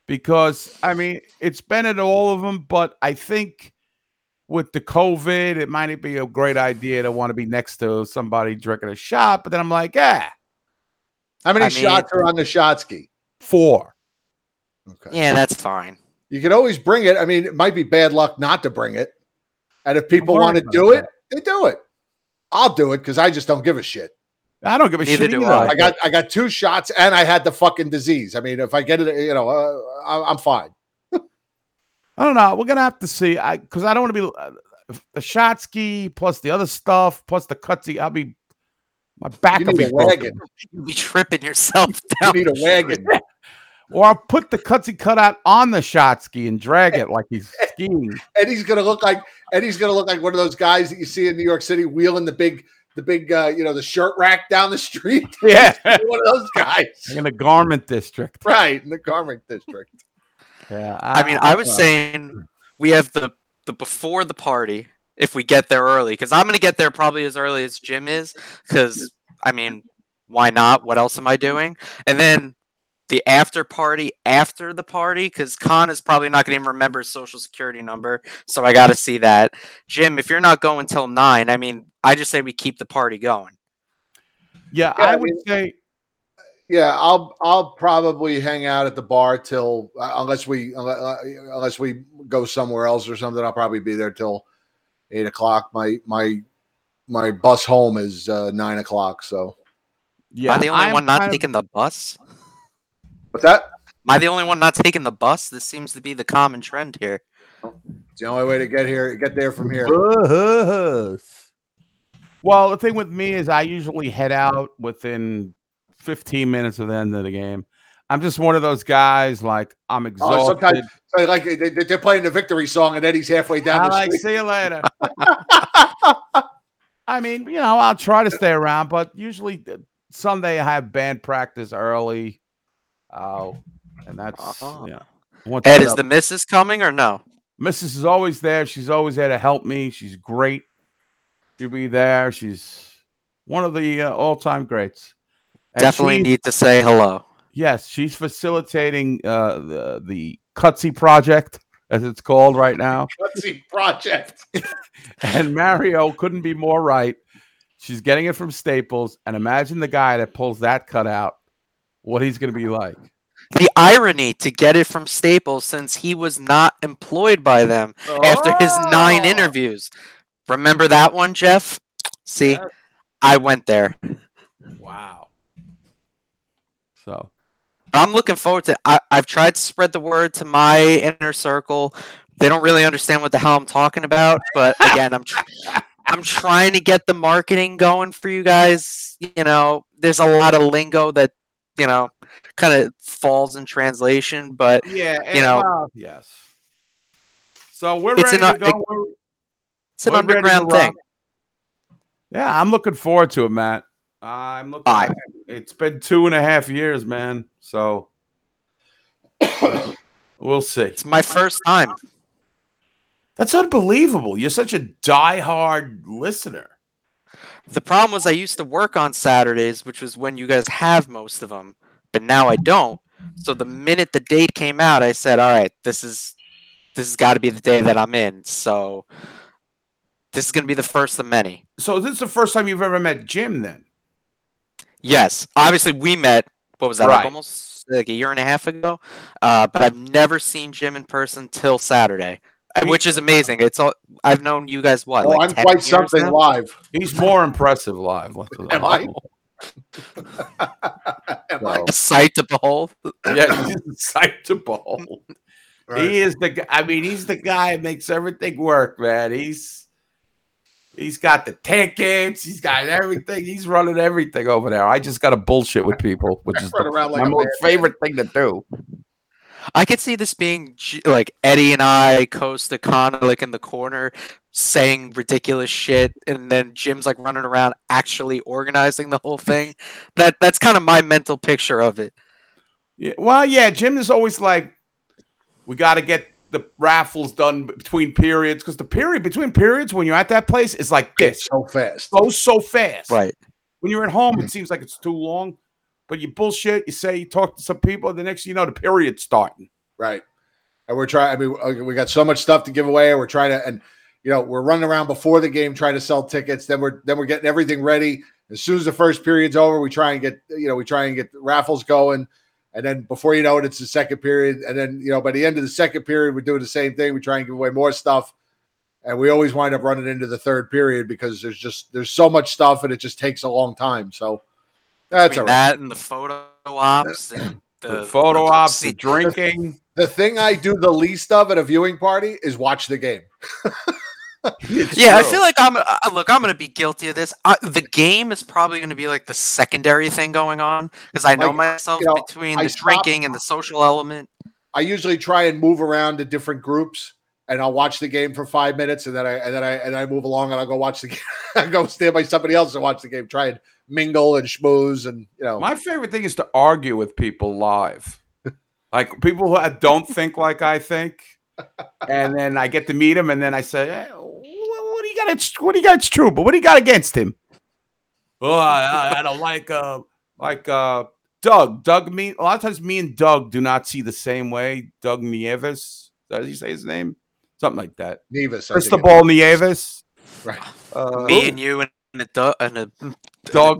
Because I mean it's been at all of them, but I think with the COVID, it might be a great idea to want to be next to somebody drinking a shot. But then I'm like, How many shots are on the shot ski? 4. Okay. Yeah, that's fine. You can always bring it. I mean, it might be bad luck not to bring it. And if people want to do it, they do it. I'll do it because I just don't give a shit. I don't give a shit. I got 2 shots and I had the fucking disease. I mean, if I get it, I'm fine. I don't know. We're going to have to see. Because I don't want to be the shot ski plus the other stuff plus the cutsy. My back will be broken. You'll be tripping yourself down. You need a wagon. Or I'll put the cutsy cutout on the shot ski and drag it like he's skiing. Eddie's going to look like one of those guys that you see in New York City wheeling the big the shirt rack down the street. Yeah. One of those guys. In the garment district. Right. In the garment district. Yeah, I was saying we have the before the party if we get there early, because I'm going to get there probably as early as Jim is, because, I mean, why not? What else am I doing? And then the after party after the party, because Con is probably not going to even remember his social security number, so I got to see that. Jim, if you're not going till 9, I mean, I just say we keep the party going. Yeah, I would say... Yeah, I'll probably hang out at the bar till unless we go somewhere else or something. I'll probably be there till 8:00. My bus home is 9:00. So, yeah, am I the only one not taking the bus? What's that? Am I the only one not taking the bus? This seems to be the common trend here. It's the only way to get there from here. Well, the thing with me is I usually head out within 15 minutes of the end of the game. I'm just one of those guys, like, I'm exhausted. Oh, like they're playing the victory song and Eddie's halfway down the street. See you later. I mean, I'll try to stay around, but usually Sunday I have band practice early. And that's, yeah. Ed, is the missus coming or no? Missus is always there. She's always there to help me. She's great. She'll be there. She's one of the all-time greats. And definitely need to say hello. Yes, she's facilitating the Cutsy Project, as it's called right now. Cutsy Project. And Mario couldn't be more right. She's getting it from Staples. And imagine the guy that pulls that cutout, what he's going to be like. The irony to get it from Staples since he was not employed by them after his 9 interviews. Remember that one, Jeff? See, yeah. I went there. Wow. So I'm looking forward to it. I've tried to spread the word to my inner circle. They don't really understand what the hell I'm talking about. But again, I'm trying to get the marketing going for you guys. There's a lot of lingo that, kind of falls in translation. But, yes. So we're ready to go. It's an underground thing. Yeah, I'm looking forward to it, Matt. I'm looking. It's been 2.5 years, man. So we'll see. It's my first time. That's unbelievable. You're such a diehard listener. The problem was I used to work on Saturdays, which was when you guys have most of them, but now I don't. So the minute the date came out, I said, "All right, this has got to be the day that I'm in." So this is going to be the first of many. So is this the first time you've ever met Jim then? Yes. Obviously, we met, what was that, right, almost like a year and a half ago? But I've never seen Jim in person till Saturday. Which is amazing. It's all I've known you guys. What? Well, like I'm quite something now? Live. He's more impressive live. Am I? Am I a sight to behold? Yeah, he's a sight to behold. Right. He is the. I mean, he's the guy that makes everything work, man. He's got the tickets. He's got everything. He's running everything over there. I just got to bullshit with people, which is my most favorite thing to do. I could see this being like Eddie and I, coast to con, like in the corner, saying ridiculous shit, and then Jim's like running around actually organizing the whole thing. That's kind of my mental picture of it. Yeah, well, yeah, Jim is always like, we got to get the raffles done between periods, because the period between periods when you're at that place is like this. It's so fast. Goes so fast. Right. When you're at home, it seems like it's too long. But you bullshit, you say, you talk to some people, the next thing you know, the period's starting. Right. And we're trying, I mean, we got so much stuff to give away. We're trying to, and, you know, we're running around before the game trying to sell tickets. Then we're getting everything ready. As soon as the first period's over, we try and get, you know, the raffles going. And then before you know it, it's the second period. And then, you know, by the end of the second period, we're doing the same thing. We try and give away more stuff. And we always wind up running into the third period because there's so much stuff and it just takes a long time. So. That's all right. That and the photo ops and the photo ops, the drinking. The thing I do the least of at a viewing party is watch the game. Yeah, true. I feel like I'm going to be guilty of this. The game is probably going to be like the secondary thing going on because I know myself, you know, between the drinking and the social element. I usually try and move around to different groups. And I'll watch the game for 5 minutes, and then I move along, and I'll go watch the game. I go stand by somebody else and watch the game. Try and mingle and schmooze, and you know. My favorite thing is to argue with people live, like people who don't think like I think, and then I get to meet them, and then I say, hey, "What do you got? What do you got? It's true, but what do you got against him?" Oh, I don't like Doug. A lot of times, me and Doug do not see the same way. Doug Nieves, does he say his name? Something like that. Nieves. Cristobal Nieves. Right. Me and you and a dog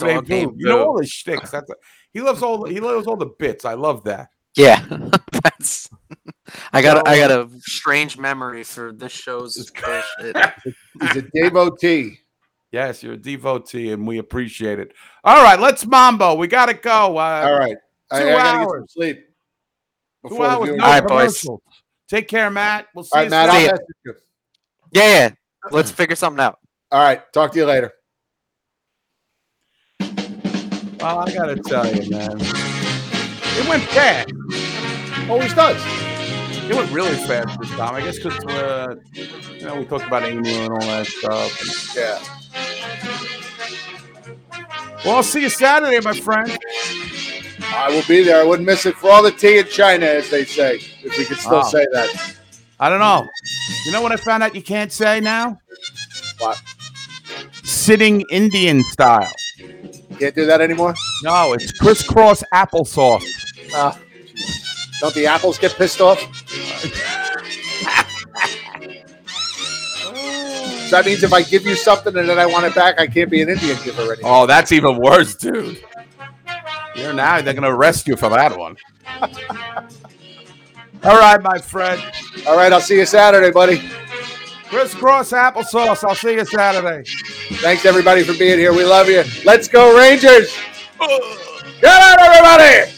named Boo. You know all the shticks. He loves all the bits. I love that. Yeah. I got a strange memory for this show's bullshit. He's a devotee. Yes, you're a devotee, and we appreciate it. All right, let's mambo. We gotta go. All right. I gotta get some sleep. 2 hours. No commercials. Take care, Matt. We'll see you soon. All right, Matt, I'll message you. Yeah. Let's figure something out. All right. Talk to you later. Well, I got to tell you, man. It went fast. Always does. It went really fast this time. I guess because, you know, we talked about Amy and all that stuff. Yeah. Well, I'll see you Saturday, my friend. I will be there. I wouldn't miss it for all the tea in China, as they say, if we could still say that. I don't know. You know what I found out you can't say now? What? Sitting Indian style. Can't do that anymore? No, it's crisscross applesauce. Don't the apples get pissed off? So that means if I give you something and then I want it back, I can't be an Indian giver anymore. Oh, that's even worse, dude. You're now, they're going to arrest you for that one. All right, my friend. All right, I'll see you Saturday, buddy. Crisscross applesauce. I'll see you Saturday. Thanks, everybody, for being here. We love you. Let's go, Rangers. Get out, everybody.